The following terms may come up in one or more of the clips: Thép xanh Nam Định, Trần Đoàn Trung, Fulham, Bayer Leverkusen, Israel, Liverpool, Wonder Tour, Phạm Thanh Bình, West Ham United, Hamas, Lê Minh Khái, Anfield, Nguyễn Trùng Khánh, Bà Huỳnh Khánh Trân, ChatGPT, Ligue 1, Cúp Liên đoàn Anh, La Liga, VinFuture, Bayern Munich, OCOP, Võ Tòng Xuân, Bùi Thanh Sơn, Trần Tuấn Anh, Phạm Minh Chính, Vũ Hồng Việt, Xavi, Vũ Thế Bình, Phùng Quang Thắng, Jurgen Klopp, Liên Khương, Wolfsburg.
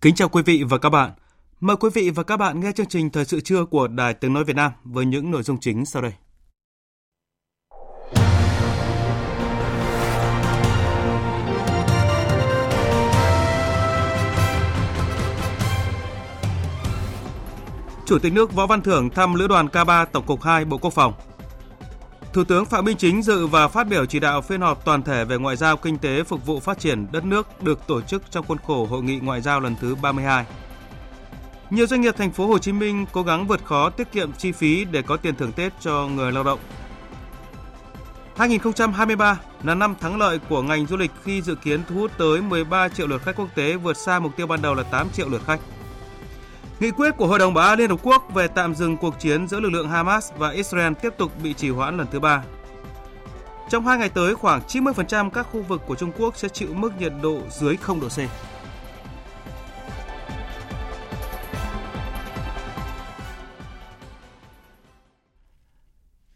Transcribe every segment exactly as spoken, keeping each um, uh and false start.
Kính chào quý vị và các bạn. Mời quý vị và các bạn nghe chương trình Thời sự trưa của Đài Tiếng Nói Việt Nam với những nội dung chính sau đây. Chủ tịch nước Võ Văn Thưởng thăm Lữ đoàn K ba Tổng cục hai Bộ Quốc phòng. Thủ tướng Phạm Minh Chính dự và phát biểu chỉ đạo phiên họp toàn thể về ngoại giao kinh tế phục vụ phát triển đất nước được tổ chức trong khuôn khổ Hội nghị Ngoại giao lần thứ ba mươi hai. Nhiều doanh nghiệp thành phố Hồ Chí Minh cố gắng vượt khó tiết kiệm chi phí để có tiền thưởng Tết cho người lao động. hai không hai ba là năm thắng lợi của ngành du lịch khi dự kiến thu hút tới mười ba triệu lượt khách quốc tế, vượt xa mục tiêu ban đầu là tám triệu lượt khách. Nghị quyết của Hội đồng Bảo an Liên Hợp Quốc về tạm dừng cuộc chiến giữa lực lượng Hamas và Israel tiếp tục bị trì hoãn lần thứ ba. Trong hai ngày tới, khoảng chín mươi phần trăm các khu vực của Trung Quốc sẽ chịu mức nhiệt độ dưới không độ C.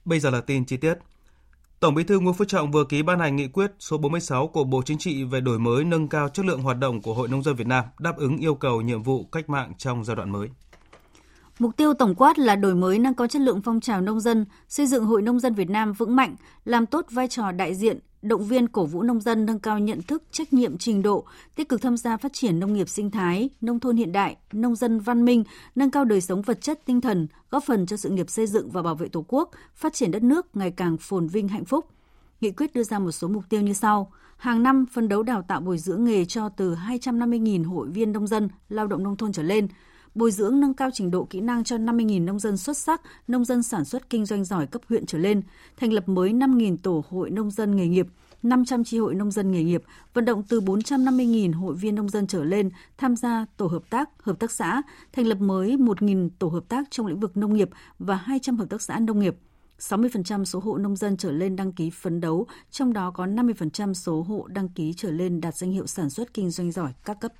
Bây giờ là tin chi tiết. Tổng Bí thư Nguyễn Phú Trọng vừa ký ban hành nghị quyết số bốn mươi sáu của Bộ Chính trị về đổi mới nâng cao chất lượng hoạt động của Hội Nông dân Việt Nam, đáp ứng yêu cầu nhiệm vụ cách mạng trong giai đoạn mới. Mục tiêu tổng quát là đổi mới nâng cao chất lượng phong trào nông dân, xây dựng Hội Nông dân Việt Nam vững mạnh, làm tốt vai trò đại diện, động viên cổ vũ nông dân nâng cao nhận thức, trách nhiệm, trình độ, tích cực tham gia phát triển nông nghiệp sinh thái, nông thôn hiện đại, nông dân văn minh, nâng cao đời sống vật chất tinh thần, góp phần cho sự nghiệp xây dựng và bảo vệ Tổ quốc, phát triển đất nước ngày càng phồn vinh hạnh phúc. Nghị quyết đưa ra một số mục tiêu như sau: hàng năm phấn đấu đào tạo bồi dưỡng nghề cho từ hai trăm năm mươi nghìn hội viên nông dân, lao động nông thôn trở lên, bồi dưỡng nâng cao trình độ kỹ năng cho năm mươi nghìn nông dân xuất sắc, nông dân sản xuất kinh doanh giỏi cấp huyện trở lên, thành lập mới năm nghìn tổ hội nông dân nghề nghiệp, năm trăm chi hội nông dân nghề nghiệp, vận động từ bốn trăm năm mươi nghìn hội viên nông dân trở lên tham gia tổ hợp tác, hợp tác xã, thành lập mới một nghìn tổ hợp tác trong lĩnh vực nông nghiệp và hai trăm hợp tác xã nông nghiệp. sáu mươi phần trăm số hộ nông dân trở lên đăng ký phấn đấu, trong đó có năm mươi phần trăm số hộ đăng ký trở lên đạt danh hiệu sản xuất kinh doanh giỏi các cấp.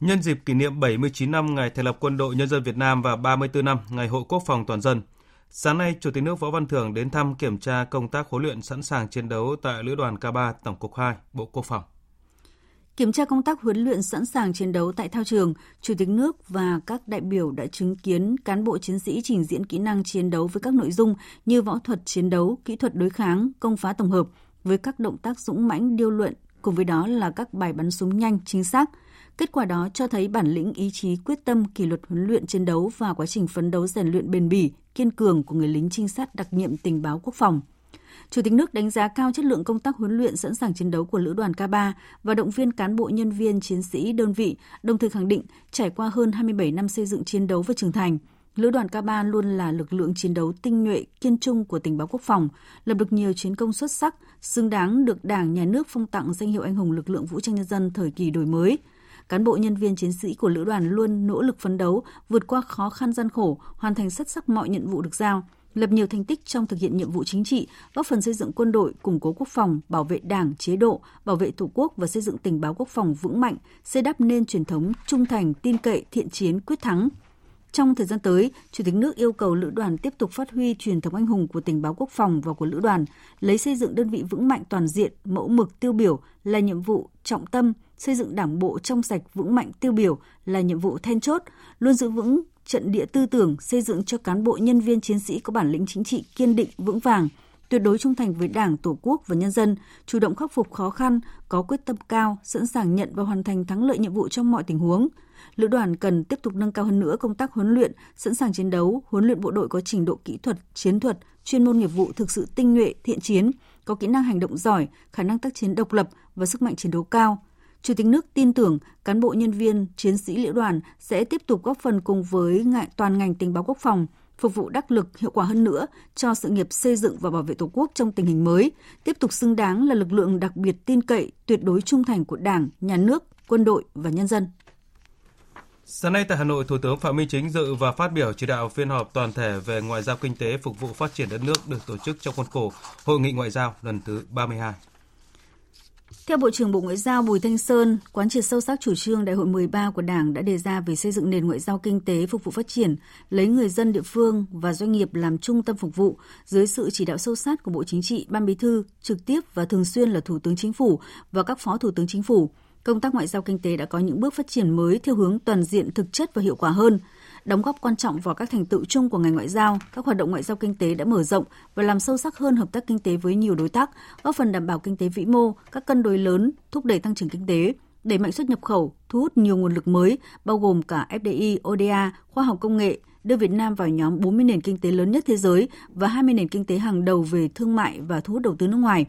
Nhân dịp kỷ niệm bảy mươi chín năm ngày thành lập Quân đội Nhân dân Việt Nam và ba mươi tư năm ngày Hội Quốc phòng toàn dân, sáng nay Chủ tịch nước Võ Văn Thưởng đến thăm kiểm tra công tác huấn luyện sẵn sàng chiến đấu tại Lữ đoàn K ba Tổng cục hai Bộ Quốc phòng. Kiểm tra công tác huấn luyện sẵn sàng chiến đấu tại thao trường, Chủ tịch nước và các đại biểu đã chứng kiến cán bộ chiến sĩ trình diễn kỹ năng chiến đấu với các nội dung như võ thuật chiến đấu, kỹ thuật đối kháng, công phá tổng hợp với các động tác dũng mãnh điêu luyện, cùng với đó là các bài bắn súng nhanh, chính xác. Kết quả đó cho thấy bản lĩnh, ý chí, quyết tâm, kỷ luật huấn luyện chiến đấu và quá trình phấn đấu rèn luyện bền bỉ, kiên cường của người lính trinh sát đặc nhiệm tình báo quốc phòng. Chủ tịch nước đánh giá cao chất lượng công tác huấn luyện sẵn sàng chiến đấu của Lữ đoàn K ba và động viên cán bộ, nhân viên, chiến sĩ, đơn vị, đồng thời khẳng định trải qua hơn hai mươi bảy năm xây dựng chiến đấu và trưởng thành, Lữ đoàn K ba luôn là lực lượng chiến đấu tinh nhuệ, kiên trung của tình báo quốc phòng, lập được nhiều chiến công xuất sắc, xứng đáng được Đảng, Nhà nước phong tặng danh hiệu Anh hùng lực lượng vũ trang nhân dân thời kỳ đổi mới. Cán bộ, nhân viên, chiến sĩ của lữ đoàn luôn nỗ lực phấn đấu, vượt qua khó khăn gian khổ, hoàn thành xuất sắc mọi nhiệm vụ được giao, lập nhiều thành tích trong thực hiện nhiệm vụ chính trị, góp phần xây dựng quân đội, củng cố quốc phòng, bảo vệ Đảng, chế độ, bảo vệ Tổ quốc và xây dựng tình báo quốc phòng vững mạnh, xây đắp nên truyền thống trung thành, tin cậy, thiện chiến, quyết thắng. Trong thời gian tới, Chủ tịch nước yêu cầu lữ đoàn tiếp tục phát huy truyền thống anh hùng của tình báo quốc phòng và của lữ đoàn, lấy xây dựng đơn vị vững mạnh toàn diện, mẫu mực tiêu biểu là nhiệm vụ trọng tâm, xây dựng đảng bộ trong sạch vững mạnh tiêu biểu là nhiệm vụ then chốt, luôn giữ vững trận địa tư tưởng, xây dựng cho cán bộ, nhân viên, chiến sĩ có bản lĩnh chính trị kiên định, vững vàng, tuyệt đối trung thành với Đảng, Tổ quốc và nhân dân, chủ động khắc phục khó khăn, có quyết tâm cao, sẵn sàng nhận và hoàn thành thắng lợi nhiệm vụ trong mọi tình huống. Lữ đoàn cần tiếp tục nâng cao hơn nữa công tác huấn luyện, sẵn sàng chiến đấu, huấn luyện bộ đội có trình độ kỹ thuật, chiến thuật, chuyên môn nghiệp vụ thực sự tinh nhuệ, thiện chiến, có kỹ năng hành động giỏi, khả năng tác chiến độc lập và sức mạnh chiến đấu cao. Chủ tịch nước tin tưởng cán bộ nhân viên, chiến sĩ lữ đoàn sẽ tiếp tục góp phần cùng với toàn ngành tình báo quốc phòng, phục vụ đắc lực hiệu quả hơn nữa cho sự nghiệp xây dựng và bảo vệ Tổ quốc trong tình hình mới, tiếp tục xứng đáng là lực lượng đặc biệt tin cậy, tuyệt đối trung thành của Đảng, Nhà nước, quân đội và nhân dân. Sáng nay tại Hà Nội, Thủ tướng Phạm Minh Chính dự và phát biểu chỉ đạo phiên họp toàn thể về ngoại giao kinh tế phục vụ phát triển đất nước được tổ chức trong khuôn khổ Hội nghị Ngoại giao lần thứ ba mươi hai. Theo Bộ trưởng Bộ Ngoại giao Bùi Thanh Sơn, quán triệt sâu sắc chủ trương Đại hội mười ba của Đảng đã đề ra về xây dựng nền ngoại giao kinh tế phục vụ phát triển, lấy người dân địa phương và doanh nghiệp làm trung tâm phục vụ, dưới sự chỉ đạo sâu sát của Bộ Chính trị, Ban Bí thư, trực tiếp và thường xuyên là Thủ tướng Chính phủ và các Phó Thủ tướng Chính phủ. Công tác ngoại giao kinh tế đã có những bước phát triển mới theo hướng toàn diện, thực chất và hiệu quả hơn, đóng góp quan trọng vào các thành tựu chung của ngành ngoại giao. Các hoạt động ngoại giao kinh tế đã mở rộng và làm sâu sắc hơn hợp tác kinh tế với nhiều đối tác, góp phần đảm bảo kinh tế vĩ mô, các cân đối lớn, thúc đẩy tăng trưởng kinh tế, đẩy mạnh xuất nhập khẩu, thu hút nhiều nguồn lực mới, bao gồm cả ép đê i, ô đê a, khoa học công nghệ, đưa Việt Nam vào nhóm bốn mươi nền kinh tế lớn nhất thế giới và hai mươi nền kinh tế hàng đầu về thương mại và thu hút đầu tư nước ngoài.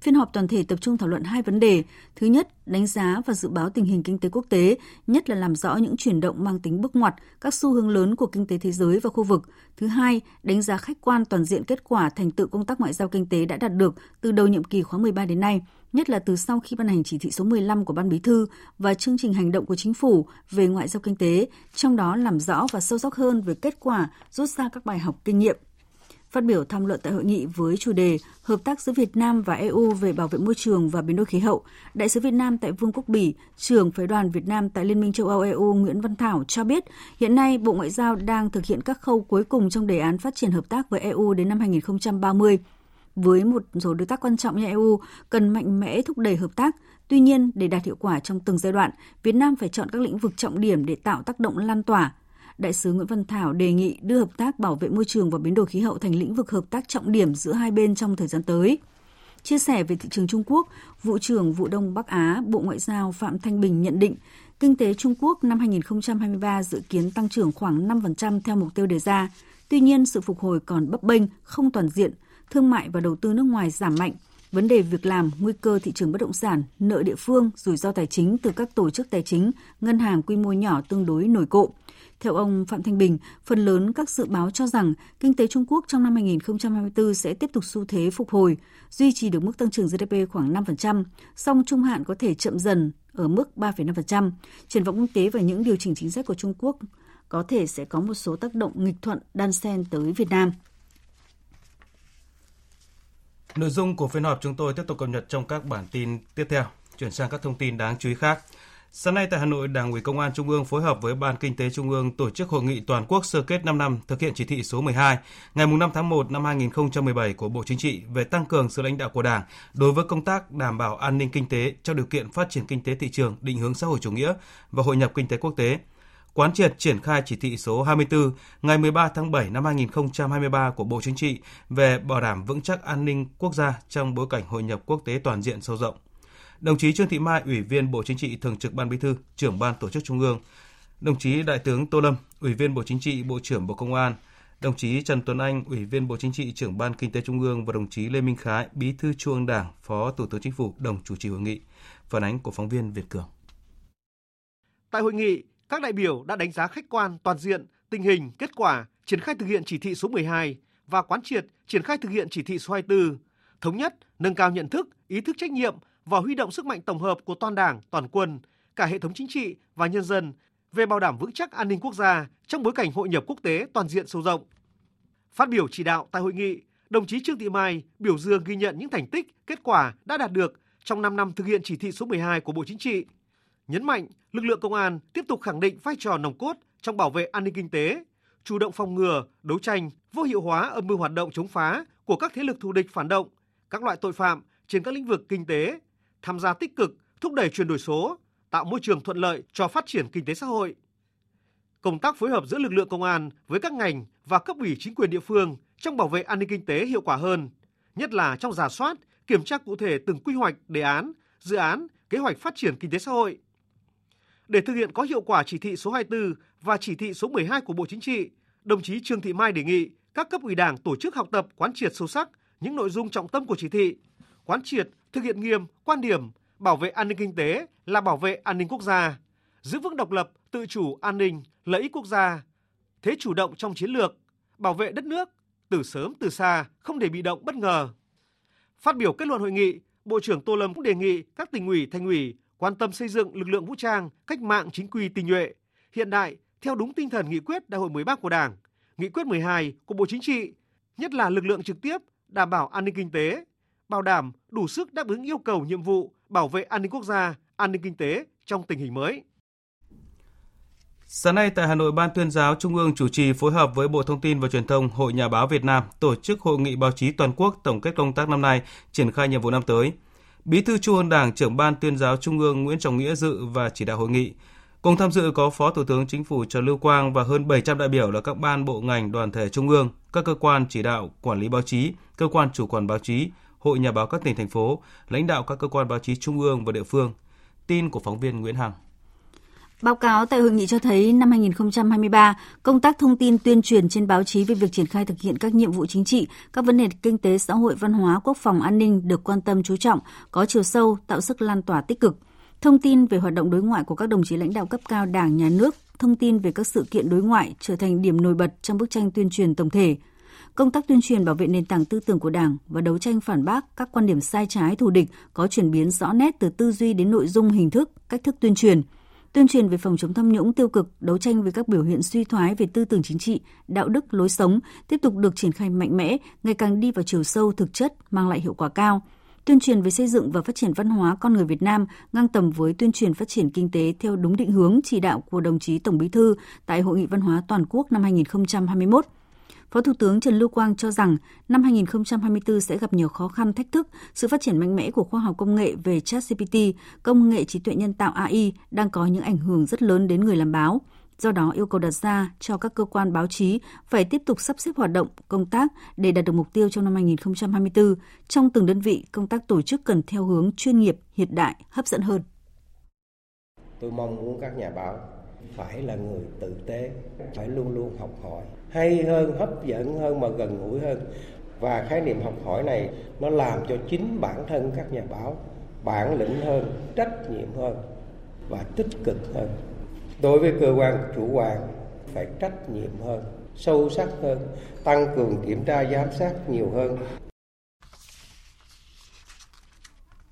Phiên họp toàn thể tập trung thảo luận hai vấn đề. Thứ nhất, đánh giá và dự báo tình hình kinh tế quốc tế, nhất là làm rõ những chuyển động mang tính bước ngoặt, các xu hướng lớn của kinh tế thế giới và khu vực. Thứ hai, đánh giá khách quan toàn diện kết quả thành tựu công tác ngoại giao kinh tế đã đạt được từ đầu nhiệm kỳ khóa mười ba đến nay, nhất là từ sau khi ban hành chỉ thị số mười lăm của Ban Bí thư và chương trình hành động của Chính phủ về ngoại giao kinh tế, trong đó làm rõ và sâu sắc hơn về kết quả, rút ra các bài học kinh nghiệm. Phát biểu tham luận tại hội nghị với chủ đề Hợp tác giữa Việt Nam và e u về bảo vệ môi trường và biến đổi khí hậu, Đại sứ Việt Nam tại Vương quốc Bỉ, trưởng phái đoàn Việt Nam tại Liên minh châu Âu e u Nguyễn Văn Thảo cho biết, hiện nay Bộ Ngoại giao đang thực hiện các khâu cuối cùng trong đề án phát triển hợp tác với e u đến năm hai không ba không. Với một số đối tác quan trọng như e u, cần mạnh mẽ thúc đẩy hợp tác. Tuy nhiên, để đạt hiệu quả trong từng giai đoạn, Việt Nam phải chọn các lĩnh vực trọng điểm để tạo tác động lan tỏa. Đại sứ Nguyễn Văn Thảo đề nghị đưa hợp tác bảo vệ môi trường và biến đổi khí hậu thành lĩnh vực hợp tác trọng điểm giữa hai bên trong thời gian tới. Chia sẻ về thị trường Trung Quốc, Vụ trưởng Vụ Đông Bắc Á, Bộ Ngoại giao Phạm Thanh Bình nhận định, kinh tế Trung Quốc năm hai không hai ba dự kiến tăng trưởng khoảng năm phần trăm theo mục tiêu đề ra. Tuy nhiên, sự phục hồi còn bấp bênh, không toàn diện, thương mại và đầu tư nước ngoài giảm mạnh. Vấn đề việc làm, nguy cơ thị trường bất động sản, nợ địa phương, rủi ro tài chính từ các tổ chức tài chính, ngân hàng quy mô nhỏ tương đối nổi cộm. Theo ông Phạm Thanh Bình, phần lớn các dự báo cho rằng kinh tế Trung Quốc trong năm hai không hai tư sẽ tiếp tục xu thế phục hồi, duy trì được mức tăng trưởng giê đê pê khoảng năm phần trăm, song trung hạn có thể chậm dần ở mức ba phẩy năm phần trăm. Triển vọng kinh tế và những điều chỉnh chính sách của Trung Quốc có thể sẽ có một số tác động nghịch thuận đan xen tới Việt Nam. Nội dung của phiên họp chúng tôi tiếp tục cập nhật trong các bản tin tiếp theo. Chuyển sang các thông tin đáng chú ý khác. Sáng nay tại Hà Nội, Đảng ủy Công an Trung ương phối hợp với Ban Kinh tế Trung ương tổ chức hội nghị toàn quốc sơ kết năm năm thực hiện chỉ thị số mười hai ngày năm tháng một năm hai nghìn không trăm mười bảy của Bộ Chính trị về tăng cường sự lãnh đạo của Đảng đối với công tác đảm bảo an ninh kinh tế trong điều kiện phát triển kinh tế thị trường, định hướng xã hội chủ nghĩa và hội nhập kinh tế quốc tế. Quán triệt triển khai chỉ thị số hai mươi tư ngày mười ba tháng bảy năm hai nghìn không trăm hai mươi ba của Bộ Chính trị về bảo đảm vững chắc an ninh quốc gia trong bối cảnh hội nhập quốc tế toàn diện sâu rộng. Đồng chí Trương Thị Mai, Ủy viên Bộ Chính trị, Thường trực Ban Bí thư, Trưởng Ban Tổ chức Trung ương. Đồng chí Đại tướng Tô Lâm, Ủy viên Bộ Chính trị, Bộ trưởng Bộ Công an. Đồng chí Trần Tuấn Anh, Ủy viên Bộ Chính trị, Trưởng Ban Kinh tế Trung ương và đồng chí Lê Minh Khái, Bí thư Trung ương Đảng, Phó Thủ tướng Chính phủ đồng chủ trì hội nghị. Phản ánh của phóng viên Việt Cường. Tại hội nghị, các đại biểu đã đánh giá khách quan toàn diện tình hình, kết quả triển khai thực hiện chỉ thị số mười hai và quán triệt triển khai thực hiện chỉ thị số hai mươi tư, thống nhất nâng cao nhận thức, ý thức trách nhiệm và huy động sức mạnh tổng hợp của toàn Đảng, toàn quân, cả hệ thống chính trị và nhân dân về bảo đảm vững chắc an ninh quốc gia trong bối cảnh hội nhập quốc tế toàn diện sâu rộng. Phát biểu chỉ đạo tại hội nghị, đồng chí Trương Thị Mai biểu dương ghi nhận những thành tích, kết quả đã đạt được trong năm năm thực hiện chỉ thị số mười hai của Bộ Chính trị. Nhấn mạnh, lực lượng công an tiếp tục khẳng định vai trò nòng cốt trong bảo vệ an ninh kinh tế, chủ động phòng ngừa, đấu tranh, vô hiệu hóa âm mưu hoạt động chống phá của các thế lực thù địch phản động, các loại tội phạm trên các lĩnh vực kinh tế, tham gia tích cực, thúc đẩy chuyển đổi số, tạo môi trường thuận lợi cho phát triển kinh tế xã hội. Công tác phối hợp giữa lực lượng công an với các ngành và cấp ủy chính quyền địa phương trong bảo vệ an ninh kinh tế hiệu quả hơn, nhất là trong rà soát, kiểm tra cụ thể từng quy hoạch, đề án, dự án, kế hoạch phát triển kinh tế xã hội. Để thực hiện có hiệu quả chỉ thị số hai mươi tư và chỉ thị số mười hai của Bộ Chính trị, đồng chí Trương Thị Mai đề nghị các cấp ủy Đảng tổ chức học tập quán triệt sâu sắc những nội dung trọng tâm của chỉ thị, quán triệt, thực hiện nghiêm quan điểm bảo vệ an ninh kinh tế là bảo vệ an ninh quốc gia, giữ vững độc lập, tự chủ, an ninh, lợi ích quốc gia, thế chủ động trong chiến lược, bảo vệ đất nước từ sớm từ xa, không để bị động bất ngờ. Phát biểu kết luận hội nghị, Bộ trưởng Tô Lâm cũng đề nghị các tỉnh ủy, thành ủy quan tâm xây dựng lực lượng vũ trang cách mạng chính quy tinh nhuệ, hiện đại theo đúng tinh thần nghị quyết Đại hội mười ba của Đảng, nghị quyết mười hai của Bộ Chính trị, nhất là lực lượng trực tiếp đảm bảo an ninh kinh tế, bảo đảm đủ sức đáp ứng yêu cầu nhiệm vụ bảo vệ an ninh quốc gia, an ninh kinh tế trong tình hình mới. Sáng nay tại Hà Nội, Ban Tuyên giáo Trung ương chủ trì phối hợp với Bộ Thông tin và Truyền thông, Hội Nhà báo Việt Nam tổ chức hội nghị báo chí toàn quốc tổng kết công tác năm nay, triển khai nhiệm vụ năm tới. Bí thư Trung ương Đảng, trưởng Ban Tuyên giáo Trung ương Nguyễn Trọng Nghĩa dự và chỉ đạo hội nghị. Cùng tham dự có Phó Thủ tướng Chính phủ Trần Lưu Quang và hơn bảy trăm đại biểu là các ban, bộ, ngành, đoàn thể Trung ương, các cơ quan chỉ đạo quản lý báo chí, cơ quan chủ quản báo chí, Hội Nhà báo các tỉnh, thành phố, lãnh đạo các cơ quan báo chí Trung ương và địa phương. Tin của phóng viên Nguyễn Hằng. Báo cáo tại hội nghị cho thấy năm hai không hai ba, công tác thông tin tuyên truyền trên báo chí về việc triển khai thực hiện các nhiệm vụ chính trị, các vấn đề kinh tế, xã hội, văn hóa, quốc phòng, an ninh được quan tâm chú trọng, có chiều sâu, tạo sức lan tỏa tích cực. Thông tin về hoạt động đối ngoại của các đồng chí lãnh đạo cấp cao Đảng, Nhà nước, thông tin về các sự kiện đối ngoại trở thành điểm nổi bật trong bức tranh tuyên truyền tổng thể. Công tác tuyên truyền bảo vệ nền tảng tư tưởng của Đảng và đấu tranh phản bác các quan điểm sai trái thù địch có chuyển biến rõ nét từ tư duy đến nội dung, hình thức, cách thức tuyên truyền. Tuyên truyền về phòng chống tham nhũng tiêu cực, đấu tranh với các biểu hiện suy thoái về tư tưởng chính trị, đạo đức, lối sống tiếp tục được triển khai mạnh mẽ, ngày càng đi vào chiều sâu thực chất, mang lại hiệu quả cao. Tuyên truyền về xây dựng và phát triển văn hóa con người Việt Nam ngang tầm với tuyên truyền phát triển kinh tế theo đúng định hướng chỉ đạo của đồng chí Tổng Bí thư tại Hội nghị Văn hóa Toàn quốc năm hai không hai mốt. Phó Thủ tướng Trần Lưu Quang cho rằng năm hai không hai tư sẽ gặp nhiều khó khăn, thách thức. Sự phát triển mạnh mẽ của khoa học công nghệ về ChatGPT, công nghệ trí tuệ nhân tạo A I đang có những ảnh hưởng rất lớn đến người làm báo. Do đó, yêu cầu đặt ra cho các cơ quan báo chí phải tiếp tục sắp xếp hoạt động, công tác để đạt được mục tiêu trong năm hai không hai tư. Trong từng đơn vị, công tác tổ chức cần theo hướng chuyên nghiệp, hiện đại, hấp dẫn hơn. Tôi mong muốn các nhà báo phải là người tử tế, phải luôn luôn học hỏi, hay hơn, hấp dẫn hơn mà gần gũi hơn. Và khái niệm học hỏi này nó làm cho chính bản thân các nhà báo bản lĩnh hơn, trách nhiệm hơn và tích cực hơn. Đối với cơ quan chủ quản phải trách nhiệm hơn, sâu sắc hơn, tăng cường kiểm tra giám sát nhiều hơn.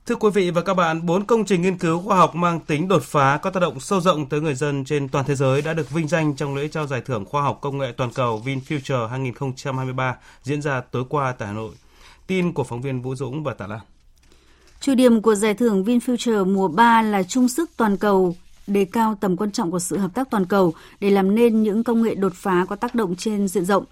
Thưa quý vị và các bạn, bốn công trình nghiên cứu khoa học mang tính đột phá có tác động sâu rộng tới người dân trên toàn thế giới đã được vinh danh trong lễ trao giải thưởng khoa học công nghệ toàn cầu VinFuture hai không hai ba diễn ra tối qua tại Hà Nội. Tin của phóng viên Vũ Dũng và Tạ Lan. Chủ điểm của giải thưởng VinFuture mùa ba là chung sức toàn cầu, đề cao tầm quan trọng của sự hợp tác toàn cầu để làm nên những công nghệ đột phá có tác động trên diện rộng.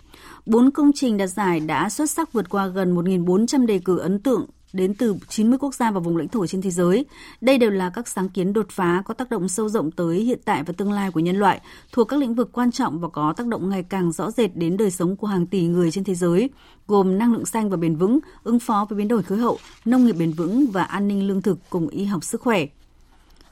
Bốn công trình đạt giải đã xuất sắc vượt qua gần một nghìn bốn trăm đề cử ấn tượng đến từ chín mươi quốc gia và vùng lãnh thổ trên thế giới. Đây đều là các sáng kiến đột phá có tác động sâu rộng tới hiện tại và tương lai của nhân loại, thuộc các lĩnh vực quan trọng và có tác động ngày càng rõ rệt đến đời sống của hàng tỷ người trên thế giới, gồm năng lượng xanh và bền vững, ứng phó với biến đổi khí hậu, nông nghiệp bền vững và an ninh lương thực cùng y học sức khỏe.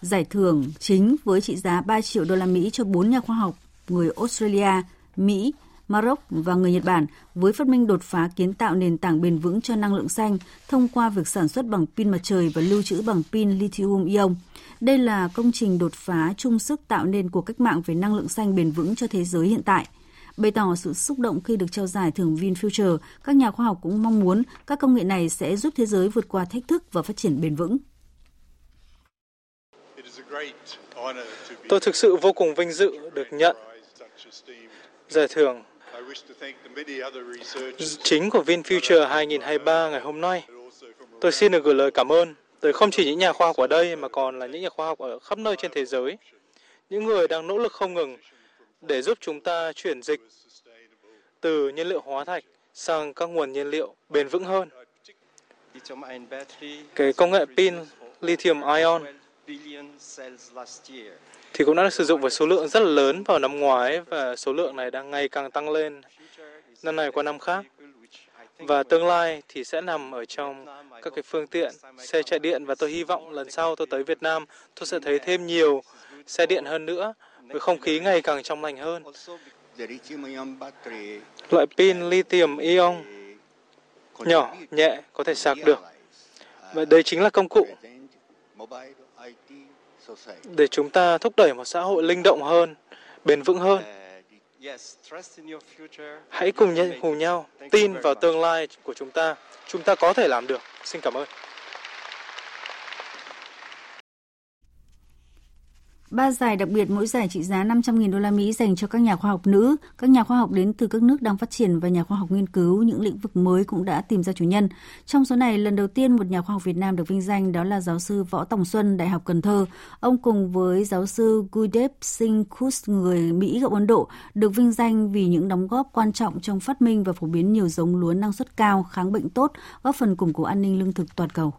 Giải thưởng chính với trị giá ba triệu đô la Mỹ cho bốn nhà khoa học người Australia, Mỹ, Maroc và người Nhật Bản với phát minh đột phá kiến tạo nền tảng bền vững cho năng lượng xanh thông qua việc sản xuất bằng pin mặt trời và lưu trữ bằng pin lithium-ion. Đây là công trình đột phá chung sức tạo nên cuộc cách mạng về năng lượng xanh bền vững cho thế giới hiện tại. Bày tỏ sự xúc động khi được trao giải thưởng VinFuture, các nhà khoa học cũng mong muốn các công nghệ này sẽ giúp thế giới vượt qua thách thức và phát triển bền vững. Tôi thực sự vô cùng vinh dự được nhận giải thưởng chính của VinFuture hai không hai ba ngày hôm nay. Tôi xin được gửi lời cảm ơn tới không chỉ những nhà khoa học ở đây mà còn là những nhà khoa học ở khắp nơi trên thế giới, những người đang nỗ lực không ngừng để giúp chúng ta chuyển dịch từ nhiên liệu hóa thạch sang các nguồn nhiên liệu bền vững hơn. Cái công nghệ pin lithium-ion thì cũng đã được sử dụng với số lượng rất là lớn vào năm ngoái và số lượng này đang ngày càng tăng lên năm này qua năm khác. Và tương lai thì sẽ nằm ở trong các cái phương tiện xe chạy điện và tôi hy vọng lần sau tôi tới Việt Nam tôi sẽ thấy thêm nhiều xe điện hơn nữa với không khí ngày càng trong lành hơn. Loại pin lithium ion nhỏ, nhẹ, có thể sạc được Và đây chính là công cụ để chúng ta thúc đẩy một xã hội linh động hơn, bền vững hơn. Hãy cùng nhau, cùng nhau tin vào tương lai của chúng ta. Chúng ta có thể làm được. Xin cảm ơn. Ba giải đặc biệt mỗi giải trị giá năm trăm nghìn đô la Mỹ dành cho các nhà khoa học nữ, các nhà khoa học đến từ các nước đang phát triển và nhà khoa học nghiên cứu những lĩnh vực mới cũng đã tìm ra chủ nhân. Trong số này, lần đầu tiên một nhà khoa học Việt Nam được vinh danh đó là giáo sư Võ Tòng Xuân, Đại học Cần Thơ. Ông cùng với giáo sư Gudep Singh Khus, người Mỹ gốc Ấn Độ, được vinh danh vì những đóng góp quan trọng trong phát minh và phổ biến nhiều giống lúa năng suất cao, kháng bệnh tốt, góp phần củng cố an ninh lương thực toàn cầu.